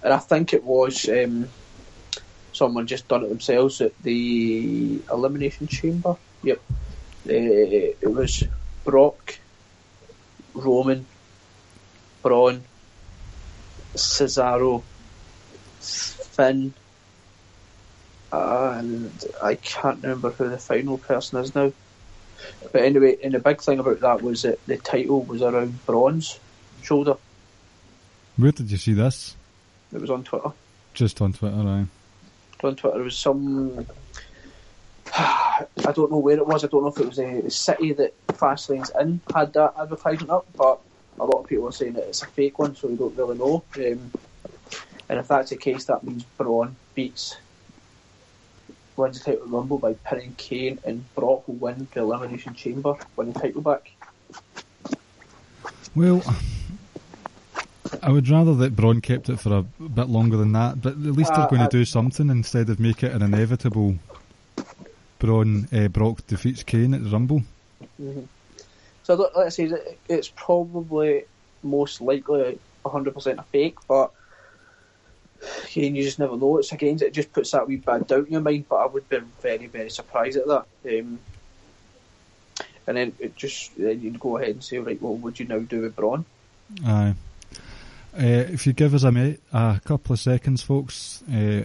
and I think it was um, someone just done it themselves at the Elimination Chamber. Yep. Uh, it was Brock, Roman, Braun, Cesaro, Finn, Uh, and I can't remember who the final person is now. But anyway, and the big thing about that was that the title was around Braun's shoulder. Where did you see this? It was on Twitter. Just on Twitter, aye. On Twitter, it was some... I don't know where it was. I don't know if it was the city that Fastlane's in had that advertisement up, but a lot of people are saying that it's a fake one, so we don't really know. Um, and if that's the case, that means Braun beats wins the title Rumble by pinning Kane, and Brock will win the Elimination Chamber, win the title back. Well, I would rather that Braun kept it for a bit longer than that, but at least uh, they're going I, to do something instead of make it an inevitable Braun uh, Brock defeats Kane at the Rumble. Mm-hmm. So like I say, it's probably most likely one hundred percent a fake, but Kane, you just never know. It's again, it just puts that wee bad doubt in your mind, but I would be very, very surprised at that. Um, and then it just then you'd go ahead and say, right, well, what would you now do with Braun? Aye. Uh, if you give us a, a couple of seconds, folks, uh,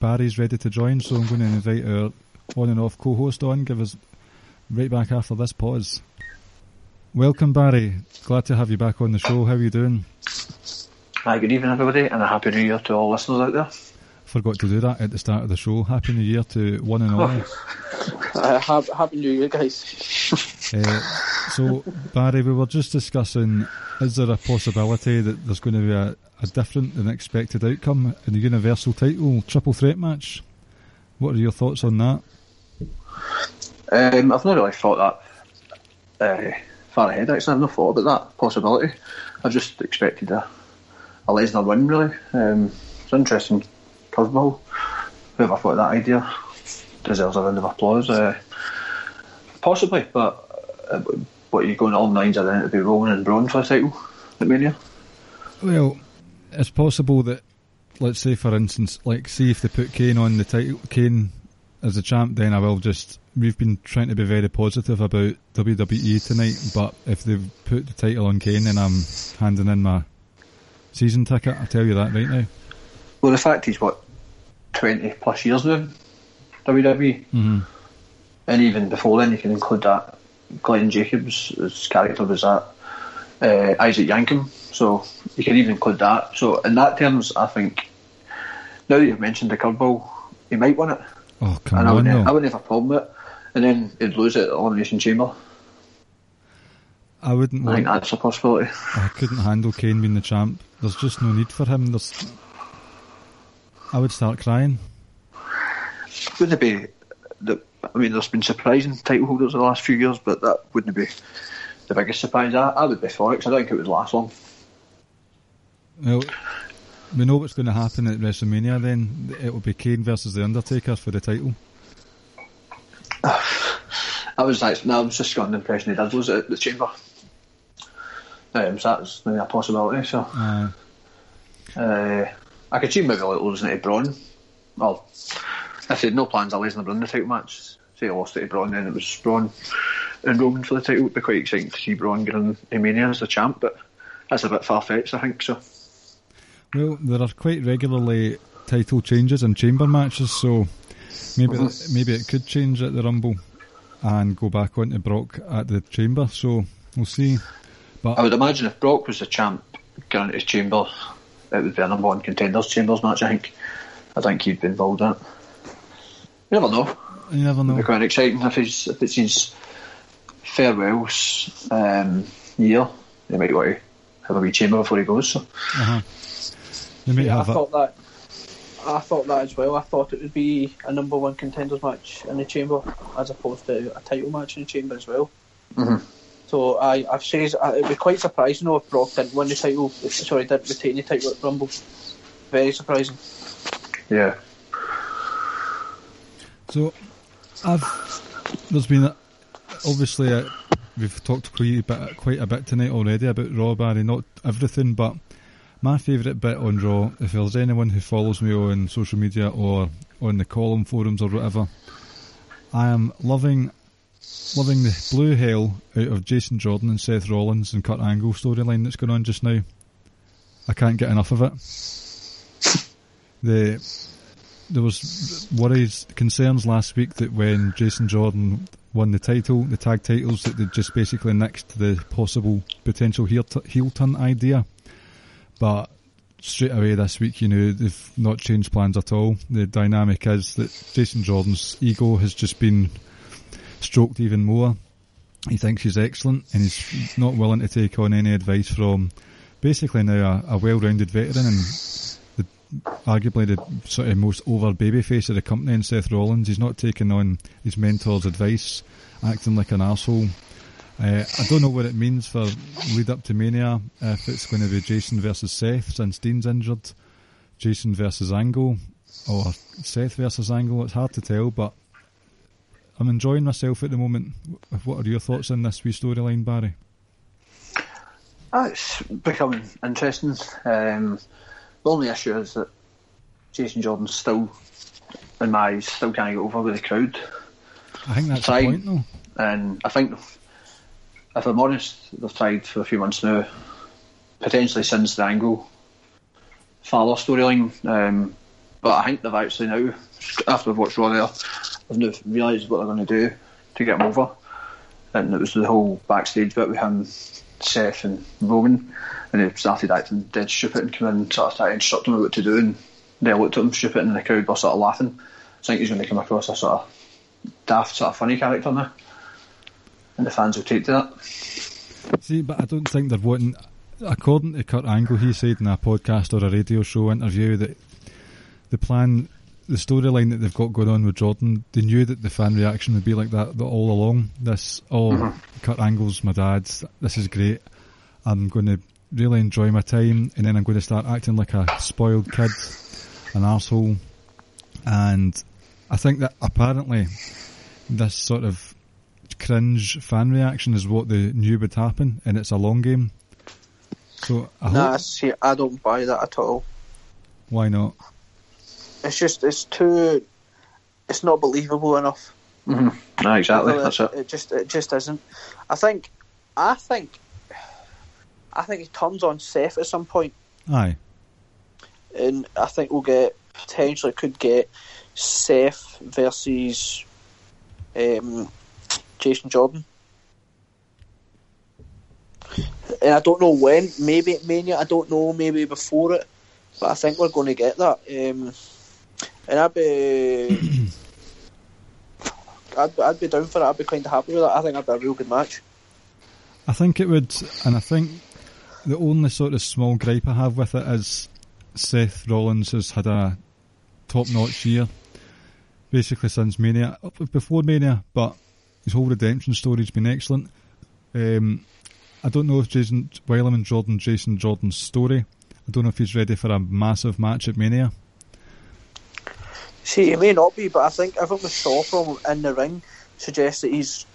Barry's ready to join, so I'm going to invite our on and off co-host on. Give us right back after this pause. Welcome, Barry. Glad to have you back on the show. How are you doing? Hi, good evening, everybody, and a happy new year to all listeners out there. Forgot to do that at the start of the show. Happy new year to one and all. uh, have, happy new year, guys. uh, So, Barry, we were just discussing, is there a possibility that there's going to be a, a different than expected outcome in the Universal title triple threat match? What are your thoughts on that? Um, I've not really thought that uh, far ahead, actually. I've not thought about that possibility. I've just expected a, a Lesnar win, really. Um, it's an interesting curveball. Whoever thought of that idea deserves a round of applause. Uh, possibly, but Uh, what, are you going all nines are then to be Roman and Braun for the title at Mania? Well, it's possible that, let's say for instance, like see if they put Kane on the title, Kane as the champ, then I will just, we've been trying to be very positive about W W E tonight, but if they put the title on Kane, then I'm handing in my season ticket, I'll tell you that right now. Well, the fact is, what, twenty plus years now, W W E? Mm-hmm. And even before then, you can include that Glenn Jacobs, his character was that uh, Isaac Yankem, so you can even include that. So in that terms, I think now that you've mentioned the curveball, he might win it. Oh, come and on! I wouldn't, no. I wouldn't have a problem with it, and then he'd lose it at the Elimination Chamber. I wouldn't. I want, think that's a possibility. I couldn't handle Kane being the champ. There's just no need for him. There's, I would start crying. Wouldn't it be the? I mean, there's been surprising title holders the last few years, but that wouldn't be the biggest surprise. I, I would be for it, because I don't think it would last long. Well, we know what's going to happen at WrestleMania then. It will be Kane versus The Undertaker for the title. I was like, no, I was just got the impression he did lose it at the Chamber. Um, so that's maybe a possibility. So uh, uh, I could see maybe like losing it to Braun. Well, I said no plans of Lesnar Braun the title match. Say I lost it to Braun, then it was Braun and Roman for the title. It would be quite exciting to see Braun getting in Mania as the champ, but that's a bit far-fetched, I think. So, well, there are quite regularly title changes in chamber matches, so maybe mm-hmm. maybe it could change at the Rumble and go back onto Brock at the Chamber. So we'll see. But I would imagine if Brock was the champ going into his chamber, it would be a number one contenders chambers match. I think. I think he'd be involved in it. You never know. You never know. It'd be quite exciting if, he's, if it's his farewells um, year. They might want to have a wee chamber before he goes. So, uh-huh. they might yeah, have I it. thought that. I thought that as well. I thought it would be a number one contenders match in the chamber, as opposed to a title match in the chamber as well. Mm-hmm. So I, I've said it'd be quite surprising though if Brock didn't win the title. Sorry, didn't retain the title at Rumble. Very surprising. Yeah. So, I've, there's been, a, obviously, a, we've talked quite a, bit, quite a bit tonight already about Raw, Barry, not everything, but my favourite bit on Raw, if there's anyone who follows me on social media or on the column forums or whatever, I am loving loving the blue hell out of Jason Jordan and Seth Rollins and Kurt Angle storyline that's going on just now. I can't get enough of it. The... There was worries, concerns last week that when Jason Jordan won the title, the tag titles, that they just basically nixed the possible potential heel, t- heel turn idea. But straight away this week, you know, they've not changed plans at all. The dynamic is that Jason Jordan's ego has just been stroked even more. He thinks he's excellent and he's not willing to take on any advice from basically now a, a well-rounded veteran and arguably the sort of most over babyface of the company in Seth Rollins. He's not taking on his mentor's advice, acting like an arsehole. Uh, I don't know what it means for lead up to Mania, if it's going to be Jason versus Seth since Dean's injured, Jason versus Angle, or Seth versus Angle. It's hard to tell, but I'm enjoying myself at the moment. What are your thoughts on this wee storyline, Barry? Oh, it's becoming interesting. Um, the only issue is that Jason Jordan's still, in my eyes, still can't get over with the crowd. I think that's the point, though. And I think, if I'm honest, they've tried for a few months now, potentially since the Angle Fowler storyline, um, but I think they've actually now, after I've watched Raw there, they've now realised what they're going to do to get him over. And it was the whole backstage bit with him, Seth and Roman, and they started acting dead stupid and came in and sort of started instructing them what to do, and they looked at him stupid and the crowd were sort of laughing. So I think he's going to come across a sort of daft, sort of funny character now, and the fans will take to that. See, but I don't think they're wanting, according to Kurt Angle, he said in a podcast or a radio show interview that the plan, the storyline that they've got going on with Jordan, they knew that the fan reaction would be like that all along. This, oh, mm-hmm. Kurt Angle's my dad, this is great, I'm going to really enjoy my time, and then I'm going to start acting like a spoiled kid, an arsehole. And I think that apparently this sort of cringe fan reaction is what they knew would happen, and it's a long game. So I nah, hope... see, I don't buy that at all. Why not? It's just, it's too, it's not believable enough. Mm-hmm. No, exactly. It, That's it. It just, it just isn't. I think, I think, I think he turns on Seth at some point. Aye. And I think we'll get, potentially could get Seth versus um, Jason Jordan. And I don't know when, maybe at Mania, I don't know, maybe before it, but I think we're going to get that. Um, And I'd be, I'd, I'd be down for it. I'd be kind of happy with that. I think that'd be a real good match. I think it would, and I think the only sort of small gripe I have with it is Seth Rollins has had a top-notch year, basically since Mania, before Mania, but his whole redemption story's been excellent. Um, I don't know if Jason, while I'm in Jordan, Jason Jordan's story, I don't know if he's ready for a massive match at Mania. See, he may not be, but I think everything we saw from him in the ring suggests that he's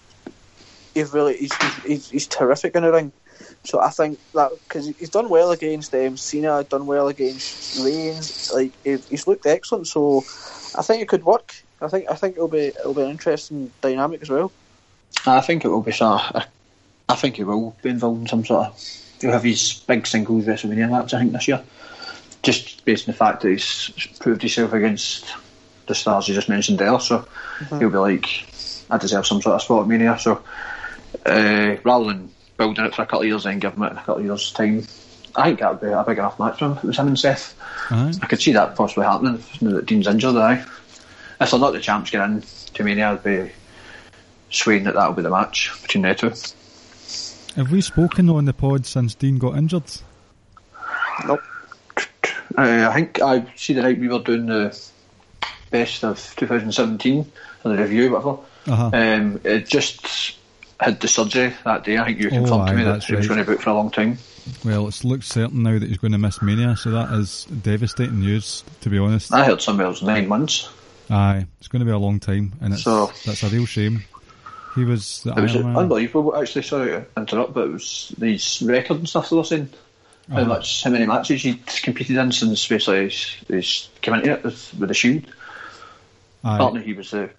he's really he's he's, he's terrific in the ring. So I think that, because he's done well against um, Cena, done well against Reigns, like he's looked excellent. So I think it could work. I think I think it'll be it'll be an interesting dynamic as well. I think it will be sort of, I think he will be involved in some sort of, he'll have his big singles WrestleMania match, I think, this year, just based on the fact that he's proved himself against the stars you just mentioned there, so mm-hmm. he'll be like, I deserve some sort of spot at Mania. So uh, rather than building it for a couple of years and giving it in a couple of years' time, I think that would be a big enough match for him if it was him and Seth. Right. I could see that possibly happening now that Dean's injured. Aye. If they're not the champs getting in to Mania, I'd be swaying that that'll be the match between the two. Have we spoken on the pod since Dean got injured? Nope. Uh, I think I see the night we were doing the best of two thousand seventeen for the review, whatever. Uh-huh. Um, it just had the surgery that day. I think you confirmed oh, to me that he was right. going to book for a long time. Well, it's looked certain now that he's going to miss Mania, so that is devastating news, to be honest. I heard somewhere it was nine months. Aye, it's going to be a long time, and it's, so, that's a real shame. He was the It was Iron Man. Unbelievable, actually. Sorry to interrupt, but it was these records and stuff they were saying. How much, how many matches he'd competed in since basically he's came into it with, with the Shield. Apparently he was the,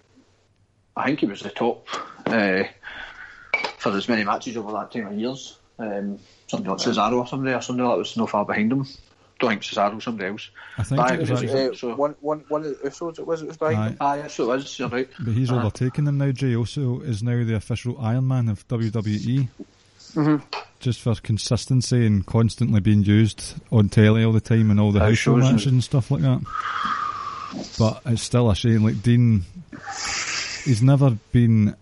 I think he was the top uh, for as many matches over that time of years. Um, somebody like Cesaro or somebody or somebody that was no far behind him. Don't think Cesaro, somebody else. I think but it was, was like, uh, so. one, one, one of the Usos it was, it was behind him. Aye, yes it was, you're right. But he's uh-huh. overtaken them now. Jey Uso is now the official Iron Man of W W E. Mm-hmm. Just for consistency and constantly being used on telly all the time and all the house show matches and stuff like that. But it's still a shame. Like Dean, he's never been.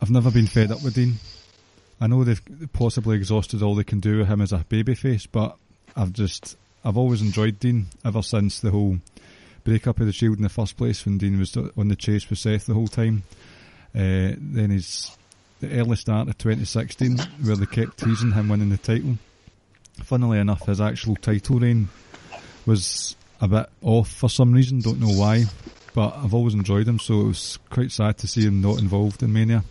I've never been fed up with Dean. I know they've possibly exhausted all they can do with him as a babyface, but I've just I've always enjoyed Dean ever since the whole breakup of the Shield in the first place, when Dean was on the chase with Seth the whole time. Uh, then his the early start of twenty sixteen, where they kept teasing him winning the title. Funnily enough, his actual title reign was a bit off for some reason, don't know why, but I've always enjoyed him, so it was quite sad to see him not involved in Mania,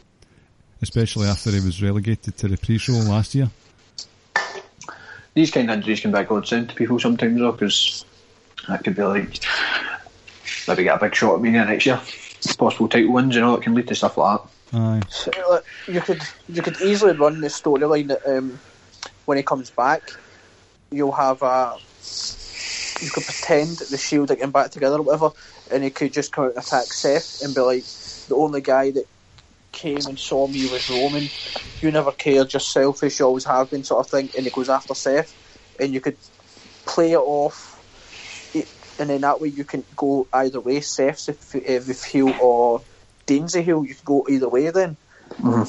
especially after he was relegated to the pre-show last year. These kind of injuries can be a godsend to people sometimes, though, because that could be like, maybe get a big shot at Mania next year, possible title wins, you know, it can lead to stuff like that. Aye. So, look, you could you could easily run the storyline that um, when he comes back, you'll have a, you could pretend that the Shield are getting back together or whatever, and he could just come out and attack Seth and be like, the only guy that came and saw me was Roman, you never cared, you're selfish, you always have been, sort of thing, and he goes after Seth, and you could play it off, and then that way you can go either way. Seth's the heel or Dean's the heel, you can go either way then. Mm-hmm.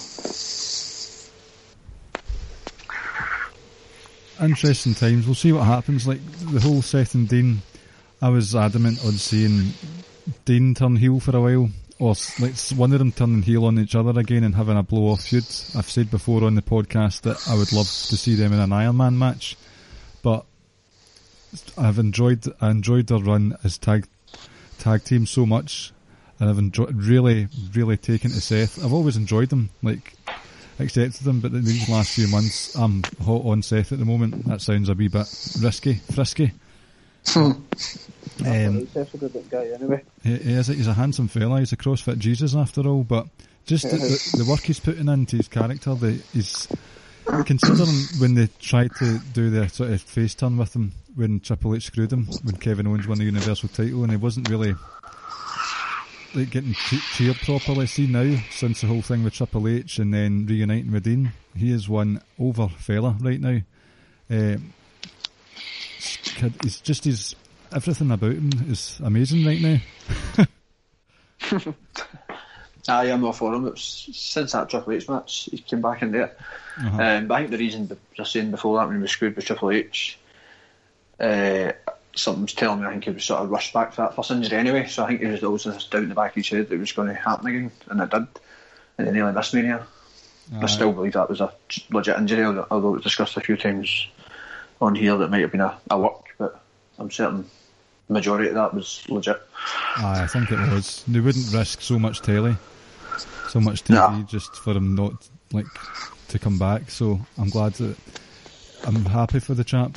Interesting times, we'll see what happens. Like the whole Seth and Dean, I was adamant on seeing Dean turn heel for a while, or like one of them turning heel on each other again and having a blow off feud. I've said before on the podcast that I would love to see them in an Iron Man match, but I've enjoyed I enjoyed their run as tag tag team so much, and I've enjoyed, really really taken to Seth. I've always enjoyed them, like accepted them, but in these last few months I'm hot on Seth at the moment. That sounds a wee bit risky, frisky. um, Seth's a good looking guy anyway. He, he is, he's a handsome fella, he's a CrossFit Jesus after all, but just the, the, the work he's putting into his character, the, he's considering when they tried to do their sort of face turn with him when Triple H screwed him, when Kevin Owens won the Universal title, and he wasn't really like getting che- cheered properly. See now, since the whole thing with Triple H and then reuniting with Dean, he is one over fella right now. Uh, it's just his, everything about him is amazing right now. Aye, I'm not for him. It was since that Triple H match, he came back in there. Uh-huh. Um, but I think the reason I was saying before that when he was screwed with Triple H, uh, something's telling me I think he was sort of rushed back for that first injury anyway. So I think he was always down in the back of his head that it was going to happen again, and it did. And then nearly missed Mania. I still believe that was a legit injury, although it was discussed a few times on here that it might have been a, a work, but I'm certain the majority of that was legit. Aye, I think it was. They wouldn't risk so much telly. So much T V nah. just for him not like to come back. So I'm glad that I'm happy for the chap.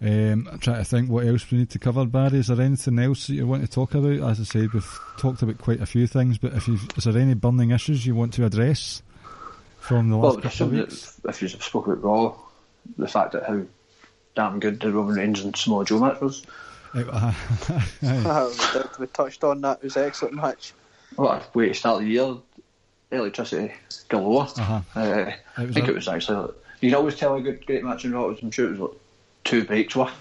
Um, I'm trying to think what else we need to cover. Barry, is there anything else that you want to talk about? As I said, we've talked about quite a few things, but if you've, is there any burning issues you want to address from the last well, couple of weeks? If you spoke about Raw, the fact that how damn good the Roman Reigns and Samoa Joe match was. We touched on that. It was an excellent match. What a way to start the year. Electricity galore. Uh-huh. Uh, I think a... it was actually... You can always tell a good, great match in Raw. I'm sure it was like two breaks worth.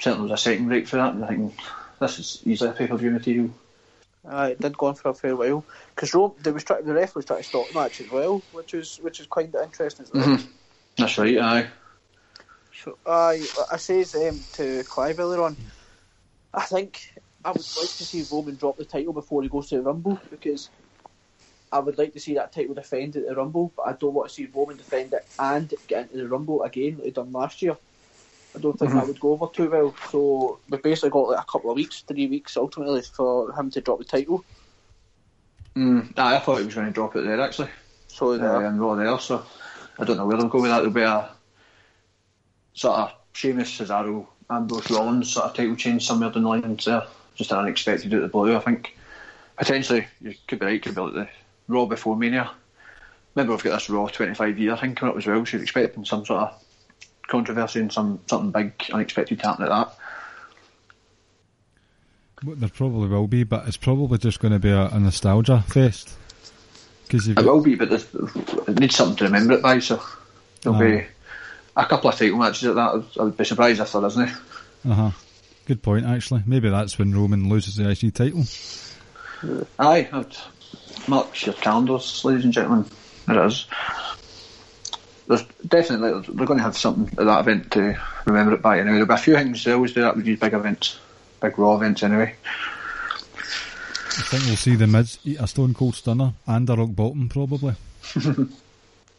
Certainly there was a second break for that, and I think this is easily a pay-per-view material. Uh, it did go on for a fair while. Because the ref was trying to stop the match as well, which is which is quite interesting. Mm-hmm. That's right, aye. So, uh, I says um, to Clive earlier on, I think... I would like to see Roman drop the title before he goes to the Rumble, because I would like to see that title defended at the Rumble, but I don't want to see Roman defend it and get into the Rumble again like he done last year. I don't think mm-hmm. that would go over too well, so we've basically got like a couple of weeks, three weeks ultimately, for him to drop the title. Mm, I thought he was going to drop it there actually. So there. Uh, I'm Raw there, so I don't know where I'm going with that. There'll be a sort of Sheamus, Cesaro, Ambrose, Rollins sort of title change somewhere down the line there. Just an unexpected out of the blue, I think. Potentially, you could be right, could be like the Raw before Mania. Remember, we've got this Raw twenty-five year thing coming up as well, so you're expecting some sort of controversy and some something big, unexpected to happen at that. Well, there probably will be, but it's probably just going to be a, a nostalgia fest. Cause it got... will be, but it needs something to remember it by, so there'll uh-huh. be a couple of title matches at that. I would be surprised if there isn't. Uh-huh. Good point, actually. Maybe that's when Roman loses the I C title. Aye, I'd mark your calendars, ladies and gentlemen. It is. there's definitely they're going to have something at that event to remember it by anyway. There'll be a few things they always do that with these big events, big Raw events anyway. I think we'll see the Miz eat a Stone Cold Stunner and a Rock Bottom probably.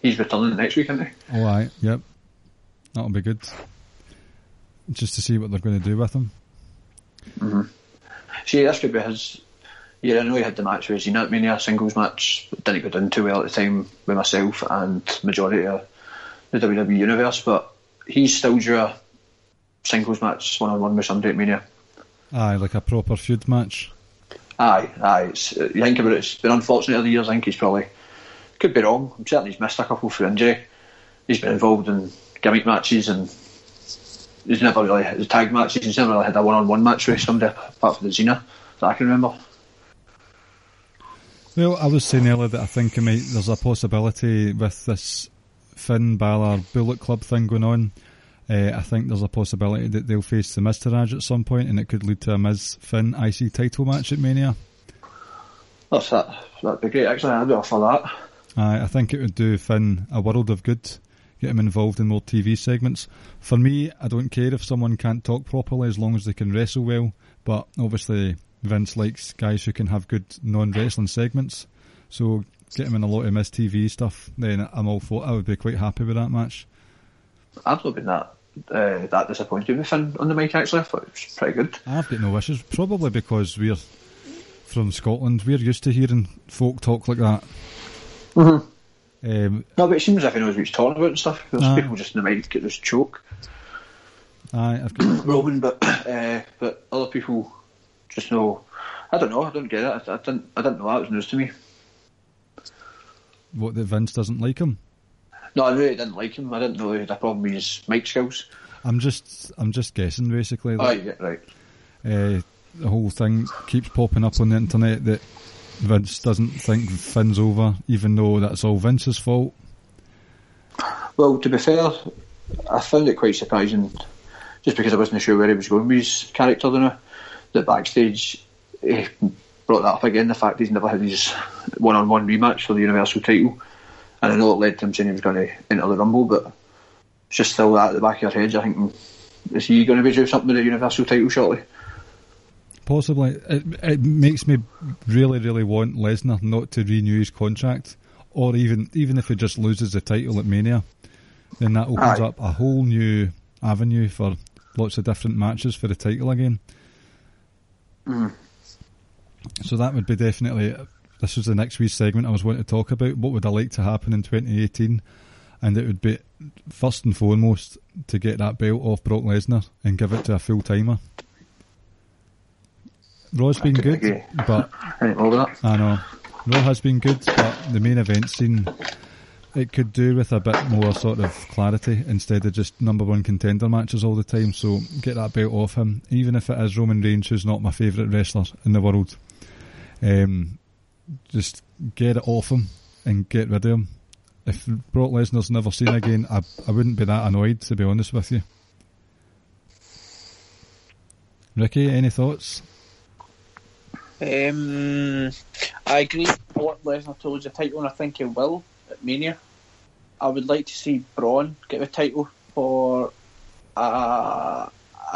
He's returning next week, isn't he? Oh, aye, yep. That'll be good. Just to see what they're going to do with him. Mm-hmm. See, this could be his. Yeah, I know he had the match with Mania, a singles match, but didn't go down too well at the time with myself and majority of the W W E universe, but he's still due a singles match one-on-one with somebody at Mania. Aye, like a proper feud match. Aye, aye. It's, you think about it, it's been unfortunate over the years. I think he's probably, could be wrong, I'm certain he's missed a couple for injury. He's been involved in gimmick matches and he's never really had the tag matches, he's never really had a one-on-one match with somebody apart from the Xena that I can remember. Well, I was saying earlier that I think I might, there's a possibility with this Finn Balor Bullet Club thing going on, uh, I think there's a possibility that they'll face the Miztourage at some point and it could lead to a Miz-Finn I C title match at Mania. That's that. That'd be great, actually. I'd offer that. Uh, I think it would do Finn a world of good, get him involved in more T V segments. For me, I don't care if someone can't talk properly as long as they can wrestle well, but obviously Vince likes guys who can have good non-wrestling segments, so get him in a lot of Miz T V stuff, then I'm all for it. I would be quite happy with that match. I've not been that uh, that disappointed with Finn on the mic, actually. I thought it was pretty good. I've got no wishes, probably because we're from Scotland, we're used to hearing folk talk like that. Mm-hmm. Um, no, but it seems as if he knows what he's talking about and stuff. There's uh, people just in the mic get this choke. Aye, I've got Roman, but uh, but other people just know. I don't know. I don't get it. I, I didn't. I didn't know that. It was news to me. What, that Vince doesn't like him? No, I really didn't like him. I didn't know he had a problem with his mic skills. I'm just, I'm just guessing basically. That, oh, yeah, right. Uh, the whole thing keeps popping up on the internet that Vince doesn't think Finn's over, even though that's all Vince's fault. Well, to be fair, I found it quite surprising, just because I wasn't sure where he was going with his character. You know, that backstage he brought that up again, the fact he's never had his one-on-one rematch for the Universal title, and I know it led to him saying he was going to enter the Rumble, but it's just still that at the back of your head. I think, is he going to be doing something with the Universal title shortly? Possibly. It, it makes me really, really want Lesnar not to renew his contract, or even even if he just loses the title at Mania, then that opens Aye. up a whole new avenue for lots of different matches for the title again. Mm. So that would be definitely, this was the next wee segment I was wanting to talk about, what would I like to happen in twenty eighteen, and it would be first and foremost to get that belt off Brock Lesnar and give it to a full timer. Raw's been good, agree. but I, that. I know Raw has been good, but the main event scene, it could do with a bit more sort of clarity instead of just number one contender matches all the time. So get that belt off him, even if it is Roman Reigns, who's not my favourite wrestler in the world. Um, just get it off him and get rid of him. If Brock Lesnar's never seen again, I I wouldn't be that annoyed, to be honest with you. Ricky, any thoughts? Um, I agree. Brock Lesnar told the title, and I think he will at Mania. I would like to see Braun get the title for a, a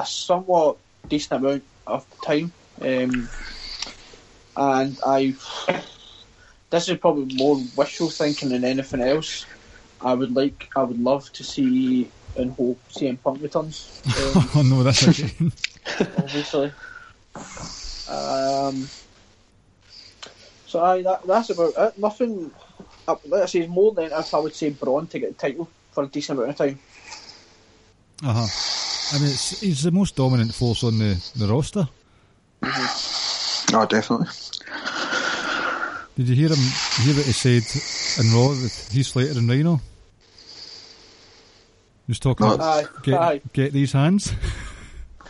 somewhat decent amount of time. Um, and I, this is probably more wishful thinking than anything else. I would like, I would love to see and hope C M Punk returns. Um, oh no, that's again. Obviously. Um, so aye, that, that's about it. Nothing, uh, let's say more than if I would say Braun to get the title for a decent amount of time. Uh huh. I mean, it's, he's the most dominant force on the, the roster. Mm-hmm. Oh, definitely. Did you hear him? Hear what he said in Raw with Heath Slater and Rhino? He was talking about aye, get, aye. get these hands.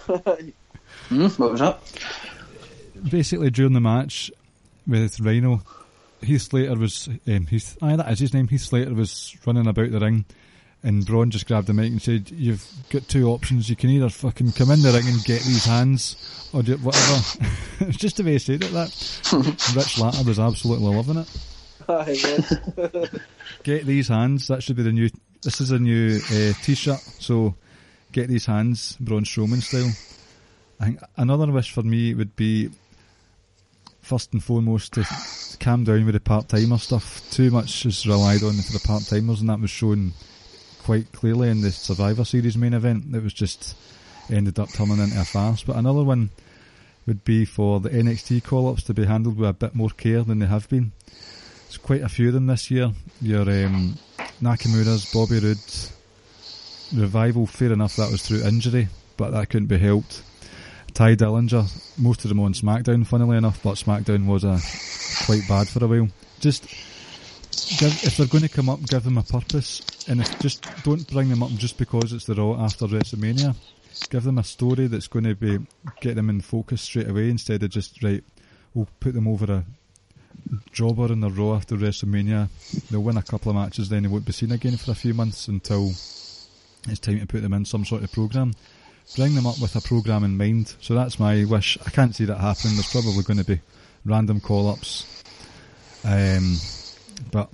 mm, what was that? Basically, during the match with Rhino, Heath Slater was um, Heath. Aye, that is his name. Heath Slater was running about the ring, and Braun just grabbed the mic and said, "You've got two options. You can either fucking come in the ring and get these hands, or do whatever." It's just the way he said it. That Rich Latter was absolutely loving it. Aye, yes. Get these hands. That should be the new This is a new uh, t-shirt, so get these hands, Braun Strowman style. I think another wish for me would be, first and foremost, to calm down with the part-timer stuff. Too much is relied on for the part-timers, and that was shown quite clearly in the Survivor Series main event. It was just ended up turning into a farce. But another one would be for the N X T call-ups to be handled with a bit more care than they have been. There's quite a few of them this year. Your um, Nakamura's, Bobby Roode's, Revival, fair enough, that was through injury, but that couldn't be helped. Ty Dillinger, most of them on SmackDown, funnily enough, but SmackDown was a, quite bad for a while. Just, give, if they're going to come up, give them a purpose, and if, just don't bring them up just because it's the Raw after WrestleMania. Give them a story that's going to be get them in focus straight away, instead of just, right, we'll put them over a jobber in the Raw after WrestleMania, they'll win a couple of matches, then they won't be seen again for a few months until it's time to put them in some sort of programme. Bring them up with a programme in mind. So that's my wish. I can't see that happening. There's probably going to be random call-ups. Um, but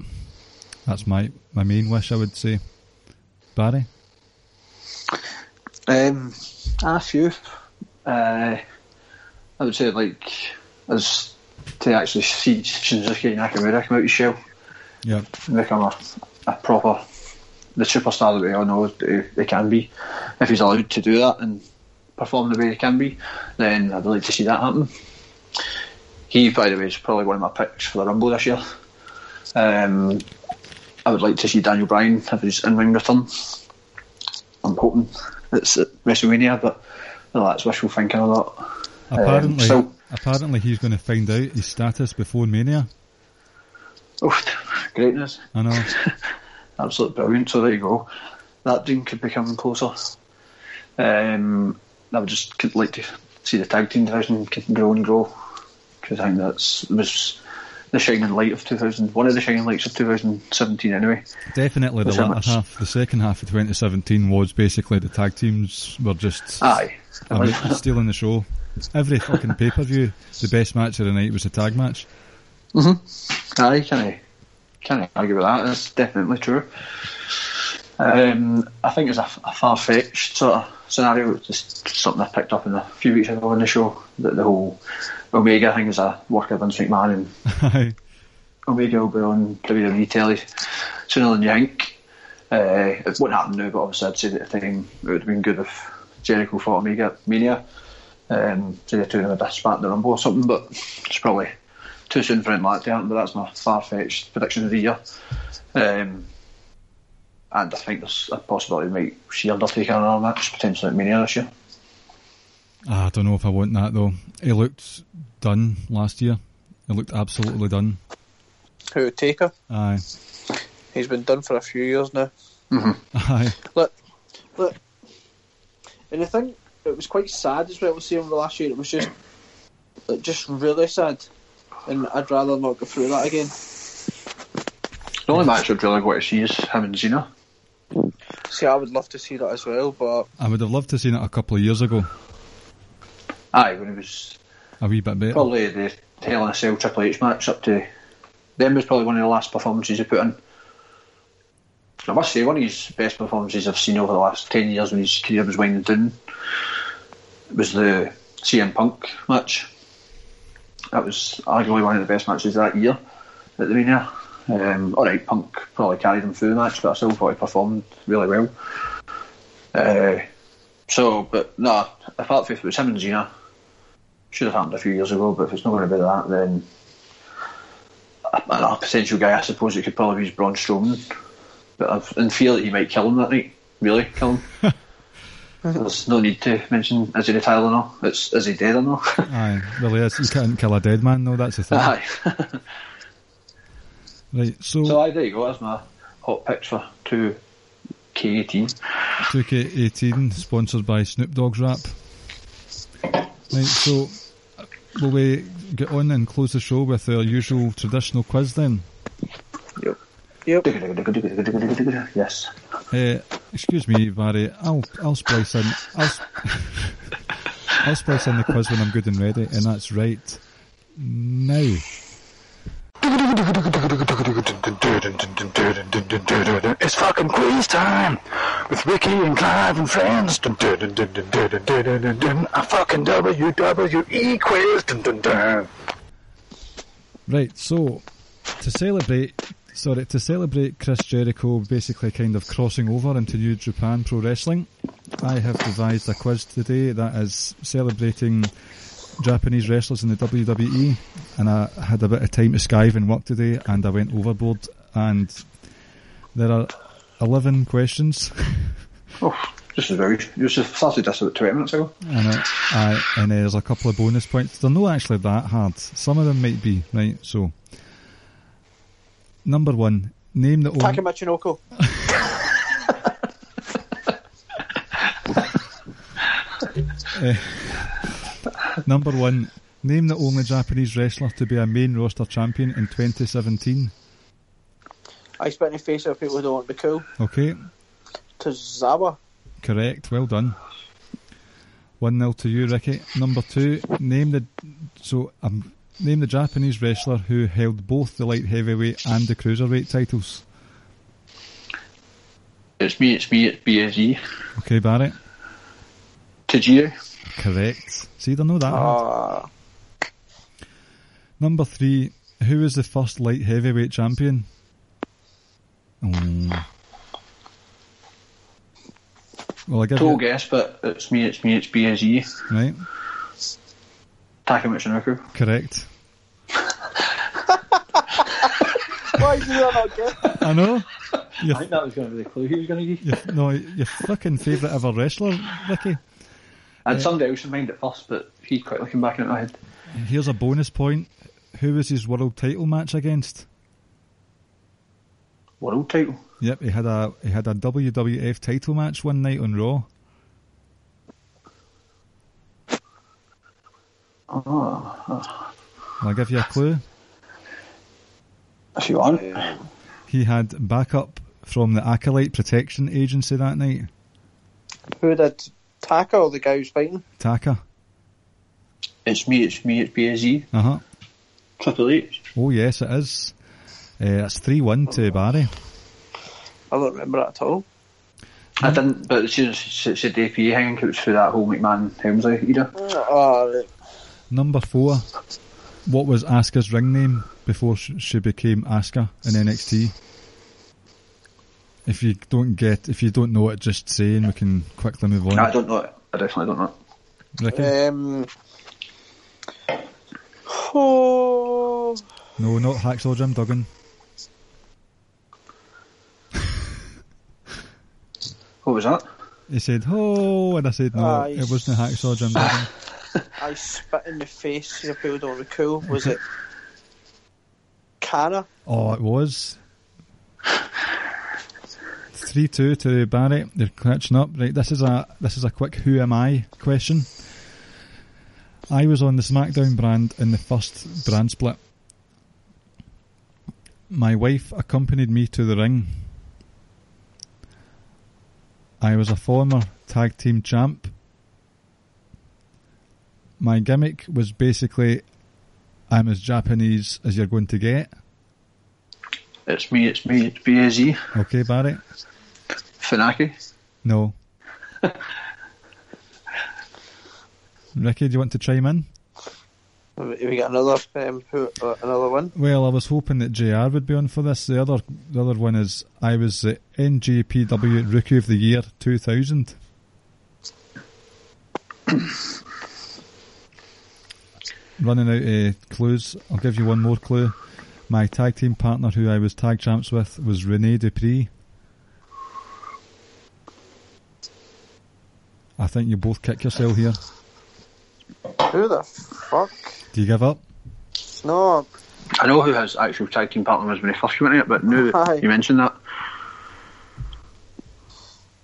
that's my, my main wish, I would say. Barry? Um, a few. Uh, I would say, like, as to actually see Shinsuke Nakamura come out of his shell. Yeah. Make him a, a proper... the superstar that we all know they can be. If he's allowed to do that and perform the way he can be, then I'd like to see that happen. He, by the way, is probably one of my picks for the Rumble this year. Um, I would like to see Daniel Bryan have his in-ring return. I'm hoping it's at WrestleMania, but well, that's wishful thinking a lot. Apparently, um, so, apparently he's going to find out his status before Mania. Oh, greatness. I know. Absolutely brilliant. So there you go. That dream could be coming closer. Um, I would just could like to see the tag team division grow and grow, because I think that was the shining light of two thousand. One of the shining lights of two thousand seventeen, anyway. Definitely the latter much. half. The second half of twenty seventeen was basically the tag teams were just aye, stealing the show. Every fucking pay per view, the best match of the night was a tag match. Mm-hmm. Aye, can I? Can't argue with that. That's definitely true. Um, I think it's a, a far-fetched sort of scenario. It's just something I picked up in a few weeks ago on the show, that the whole Omega thing is a work of Vince McMahon, and Omega will be on W W E telly sooner than you think. Uh, it wouldn't happen now, but obviously I'd say that at the time it would have been good if Jericho fought Omega at Mania, um, so they're doing a bit spat in the Rumble or something, but it's probably too soon for him like that, but that's my far-fetched prediction of the year. Um, and I think there's a possibility we might see Undertaker in another match, potentially at Mania this year. I don't know if I want that, though. He looked done last year. He looked absolutely done. Who, Taker? Aye. He's been done for a few years now. Mm-hmm. Aye. Look, look, and the thing, it was quite sad as well to see him last year. It was just, like, just really sad. And I'd rather not go through that again. The only match I'd really want to see is him and Cena. See, I would love to see that as well, but... I would have loved to see that a couple of years ago. Aye, when it was... a wee bit better. Probably the Hell in a Cell Triple H match up to... Then was probably one of the last performances he put in. I must say, one of his best performances I've seen over the last ten years when his career was winding down was the C M Punk match. That was arguably one of the best matches that year at the Mania. Um, Alright, Punk probably carried him through the match, but I still thought he performed really well. Uh, so, but no, apart from if it was him and Cena, should have happened a few years ago, but if it's not going to be that, then a, a potential guy, I suppose it could probably be Braun Strowman. But I've in fear that he might kill him that night. Really, kill him. There's no need to mention, is he retired or not? It's, is he dead or not? Aye, really is. You can't kill a dead man, no, that's the thing. Aye. Right, so... So, aye, there you go, that's my hot picks for two K eighteen. two K eighteen, sponsored by Snoop Dogg's Rap. Right, so, will we get on and close the show with our usual traditional quiz then? Yep. Yep. Yes. Uh, excuse me, Barry. I'll I'll splice in. I'll, I'll splice in the quiz when I'm good and ready, and that's right now. It's fucking quiz time with Ricky and Clive and friends. A fucking W W E quiz. Right, so to celebrate, sorry, to celebrate Chris Jericho basically kind of crossing over into New Japan Pro Wrestling, I have devised a quiz today that is celebrating Japanese wrestlers in the W W E, and I had a bit of time to skive and work today, and I went overboard, and there are eleven questions. Oh, this is very you just started this about twenty minutes ago. And, uh, I, and uh, there's a couple of bonus points. They're not actually that hard. Some of them might be, right? So, number one, name the Taka own... Michinoko. uh, Number one, name the only Japanese wrestler to be a main roster champion in twenty seventeen. I spit in the face of people who don't want to be cool. Okay. Tozawa. Correct, well done. one nil to you, Ricky. Number two, name the so um, name the Japanese wrestler who held both the light heavyweight and the cruiserweight titles. It's me, it's me, it's B S E. Okay, Barrett. Tajiri. Correct. See, they're not that hard. Uh, Number three, who was the first light heavyweight champion? Oh. Well, I give total you... guess, but it's me, it's me, it's B S E. Right. Taka Michinoku. Correct. Why did you not get it? I know. Your... I think that was going to be the clue he was going to give. Your... No, your fucking favourite ever wrestler, Ricky. And somebody else in mind at first, but he's quite looking back in my head. Here's a bonus point. Who was his world title match against? World title? Yep, he had a he had a W W F title match one night on Raw. Oh. I'll give you a clue. If you want. He had backup from the Acolyte Protection Agency that night. Who did... Taka or the guy who's fighting? Taka. It's me, it's me, it's B S E. Uh huh. Triple H. Oh, yes, it is. Uh, that's three one to Barry. I don't remember that at all. I didn't, but it's just it's a D P E hanging, it was through that whole McMahon Helmsley era. Oh, right. Number four. What was Asuka's ring name before she became Asuka in N X T? If you don't get, if you don't know it, just say and we can quickly move on. I don't know it. I definitely don't know it. Ricky? Um, oh. No, not Hacksaw Jim Duggan. What was that? He said, oh, and I said, no, I it wasn't Hacksaw Jim Duggan. I spit in the face, you know, people don't recall. Was it Cara? Oh, it was. three two to Barrett. They're catching up. Right, this is a this is a quick who am I question. I was on the SmackDown brand in the first brand split. My wife accompanied me to the ring. I was a former tag team champ. My gimmick was basically I'm as Japanese as you're going to get. It's me, it's me, it's B S E. Okay, Barrett. Funaki? No. Ricky, do you want to chime in? We got another um, who, uh, another one? Well, I was hoping that J R would be on for this. The other the other one is, I was the N J P W Rookie of the Year two thousand. Running out of clues, I'll give you one more clue. My tag team partner who I was tag champs with was René Dupree. I think you both kick yourself here. Who the fuck? Do you give up? No. I know who his actual tag team partner was when he first came in it, but now that you mentioned that.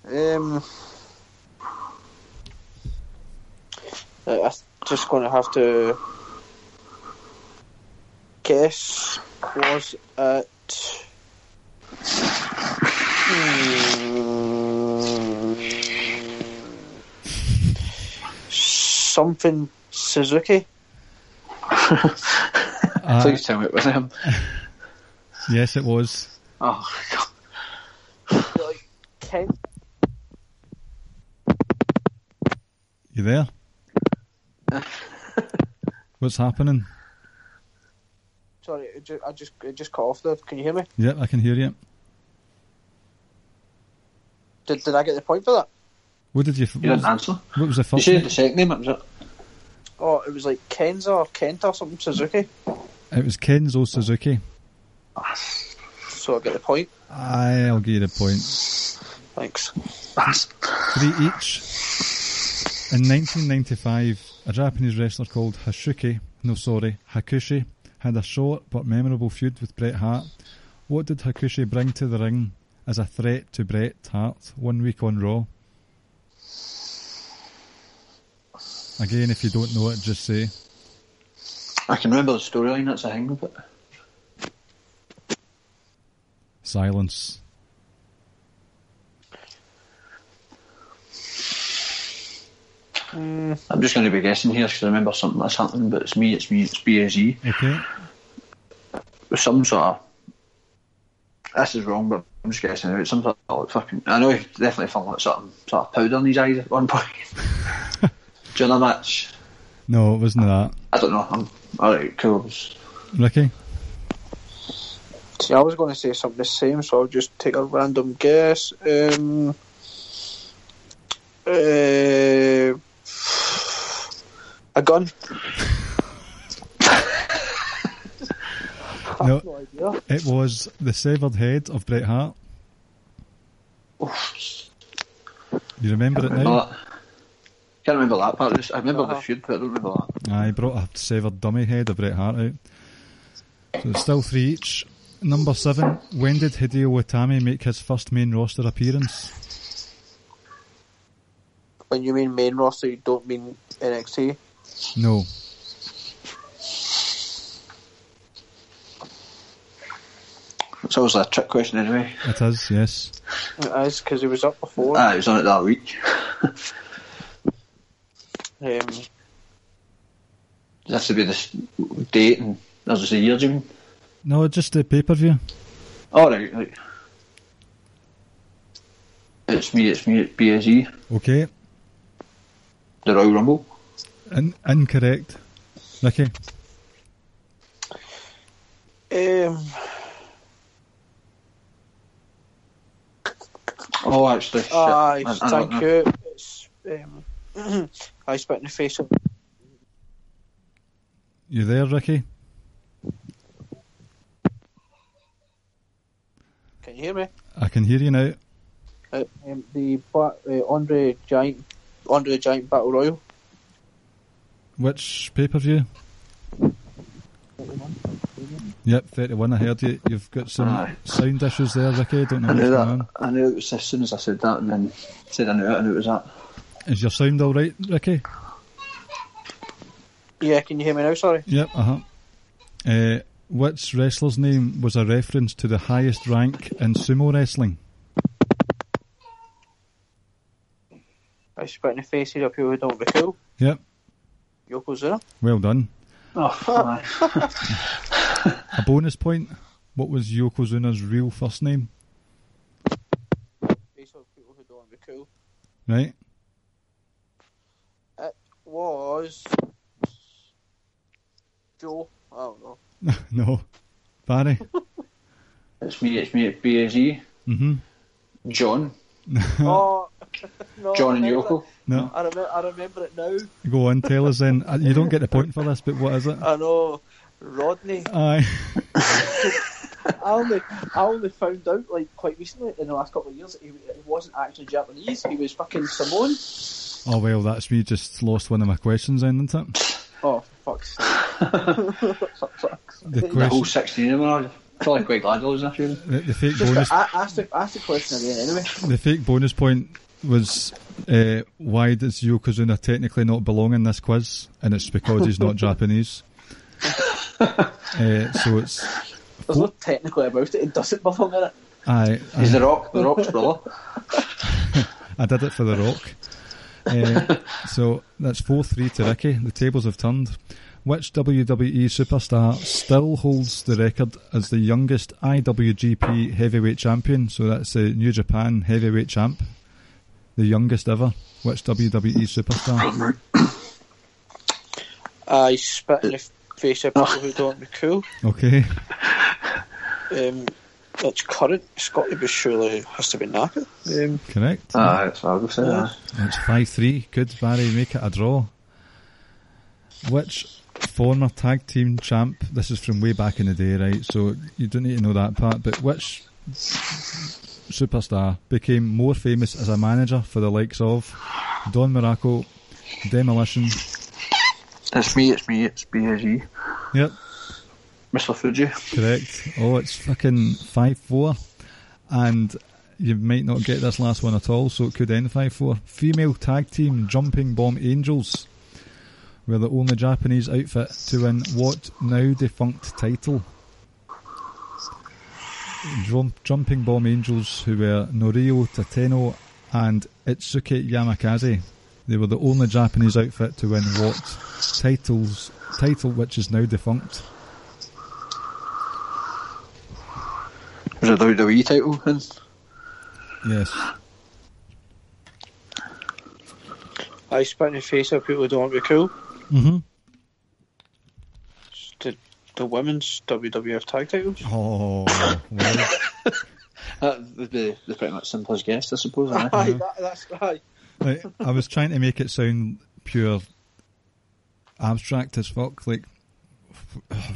Um, I'm just going to have to guess. Was it... Hmm. Something Suzuki. Uh, Please tell me it was him. Yes, it was. Oh, my God. Like, Ken? You there? What's happening? Sorry, it just, I just it just cut off there. Can you hear me? Yeah, I can hear you. Did Did I get the point for that? What did you? You didn't answer. What was the first? You said the second name. What was it? Oh, it was like Kenzo or Kenta or something. Suzuki. It was Kenzo Suzuki. So I get the point. I'll give you the point. Thanks. Three each. In nineteen ninety-five, a Japanese wrestler called Hasuki, no sorry, Hakushi, had a short but memorable feud with Bret Hart. What did Hakushi bring to the ring as a threat to Bret Hart one week on Raw? Again, if you don't know it, just say. I can remember the storyline, that's the thing with it. Silence. Mm. I'm just going to be guessing here because I remember something that's happening, but it's me, it's me, it's B S E. Okay. With some sort of. This is wrong, but I'm just guessing. It's some sort of fucking. I know he definitely found like something sort of powder in his eyes at one point. During the match. No, it wasn't that. I don't know. I'm alright, cool. Ricky? See, I was going to say something the same, so I'll just take a random guess. Um. Uh. A gun. I have no, no idea. It was the severed head of Bret Hart. Oof. You remember it now? That. Can't remember that part. Just, I remember uh-huh. the feud, but I don't remember that. I brought a severed dummy head of Bret Hart out. So it's still three each. Number seven. When did Hideo Itami make his first main roster appearance? When you mean main roster, you don't mean N X T? No. It's always a trick question anyway. It is, yes. It is, because he was up before. Ah, he was on it that week. um, it has to be the date and there's the year, do you mean? No, just the pay-per-view. Oh, right, right. It's me, it's me, it's B S E. Okay. The Royal Rumble? In- incorrect. Ricky? Um. Oh, actually. Uh, shit. I, I thank you. It's, um, I spit in the face of. You there, Ricky? Can you hear me? I can hear you now. Uh, um, the ba- uh, Andre Giant. Andre the Giant Battle Royal. Which pay-per-view? thirty-one Yep, thirty-one I heard you. You've got some Aye. sound issues there, Ricky. Don't know I knew what's that. Going on. I knew it was as soon as I said that, and then said I knew it, and it was that. Is your sound all right, Ricky? Yeah, can you hear me now? Sorry. Yep. Uh-huh. Uh, which wrestler's name was a reference to the highest rank in sumo wrestling? I spit in the faces of people who don't be cool. Yep. Yokozuna. Well done. Oh, a bonus point. What was Yokozuna's real first name? Face of people who don't be cool. Right. It was Joe. I don't know. No. Barry. It's me. It's me at B S E. Mhm. John. Oh. No, John and Yoko. No, I remember, I remember it now. Go on, tell us then. You don't get the point for this, but what is it? I know, Rodney. Aye. I only, I only found out like quite recently in the last couple of years that he, he wasn't actually Japanese. He was fucking Samoan. Oh well, that's me. Just lost one of my questions, then, isn't it? Oh fuck's sake. The, the whole sixteen of them. Probably quite glad I was that. The fake bonus. I, I asked, the, I asked the question again anyway. The fake bonus point was uh, why does Yokozuna technically not belong in this quiz? And it's because he's not Japanese. uh, so it's. There's no technically about it. It doesn't belong in it. Aye, he's I, the Rock. The Rock's brother. I did it for the Rock. Uh, so that's four three to Ricky. The tables have turned. Which W W E superstar still holds the record as the youngest I W G P heavyweight champion? So that's the New Japan heavyweight champ, the youngest ever. Which W W E superstar? I spit in the face of people who don't be cool. Okay. Um, that's current. Scotty Bush surely has to be knackered. Um, Correct. Ah, that's what I was going to say. That's five three. Could Barry make it a draw? Which former tag team champ, this is from way back in the day, right? So you don't need to know that part, but which superstar became more famous as a manager for the likes of Don Miracle, Demolition? It's me, it's me, it's B S E. Yep. Mister Fuji. Correct. Oh, it's fucking five four. And you might not get this last one at all, so it could end five four. Female tag team Jumping Bomb Angels were the only Japanese outfit to win what now defunct title? Jump, Jumping Bomb Angels, who were Norio Tateno and Itsuki Yamakaze. They were the only Japanese outfit to win what titles title which is now defunct? Was it the W W E title then? Yes. I spit in the face of people who don't want to be cool. Mm-hmm. The, the women's W W F tag titles. Oh, well. That would be the pretty much simplest guess, I suppose. Aye, aye. That, that's aye. Like, I was trying to make it sound pure abstract as fuck. Like,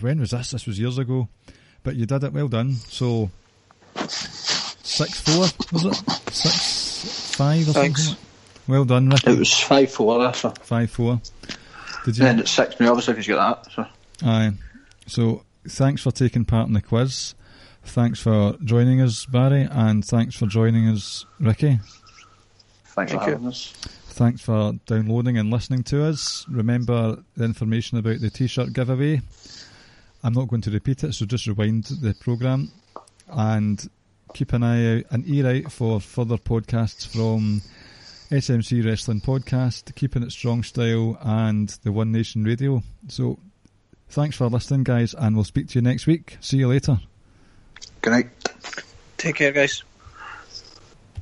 when was this? This was years ago. But you did it. Well done. So, six four, was it? six five or something? Thanks. Well done, Ricky. It was five four, that's it. five four. Did you? And it's six, obviously, if you got that. So. Aye. So, thanks for taking part in the quiz. Thanks for joining us, Barry, and thanks for joining us, Ricky. Thanks Thank for having you. us. Thanks for downloading and listening to us. Remember the information about the T-shirt giveaway. I'm not going to repeat it, so just rewind the programme and keep an eye out, an ear out for further podcasts from S M C Wrestling Podcast, Keeping It Strong Style, and the One Nation Radio. So thanks for listening, guys, and we'll speak to you next week. See you later. Good night. Take care, guys.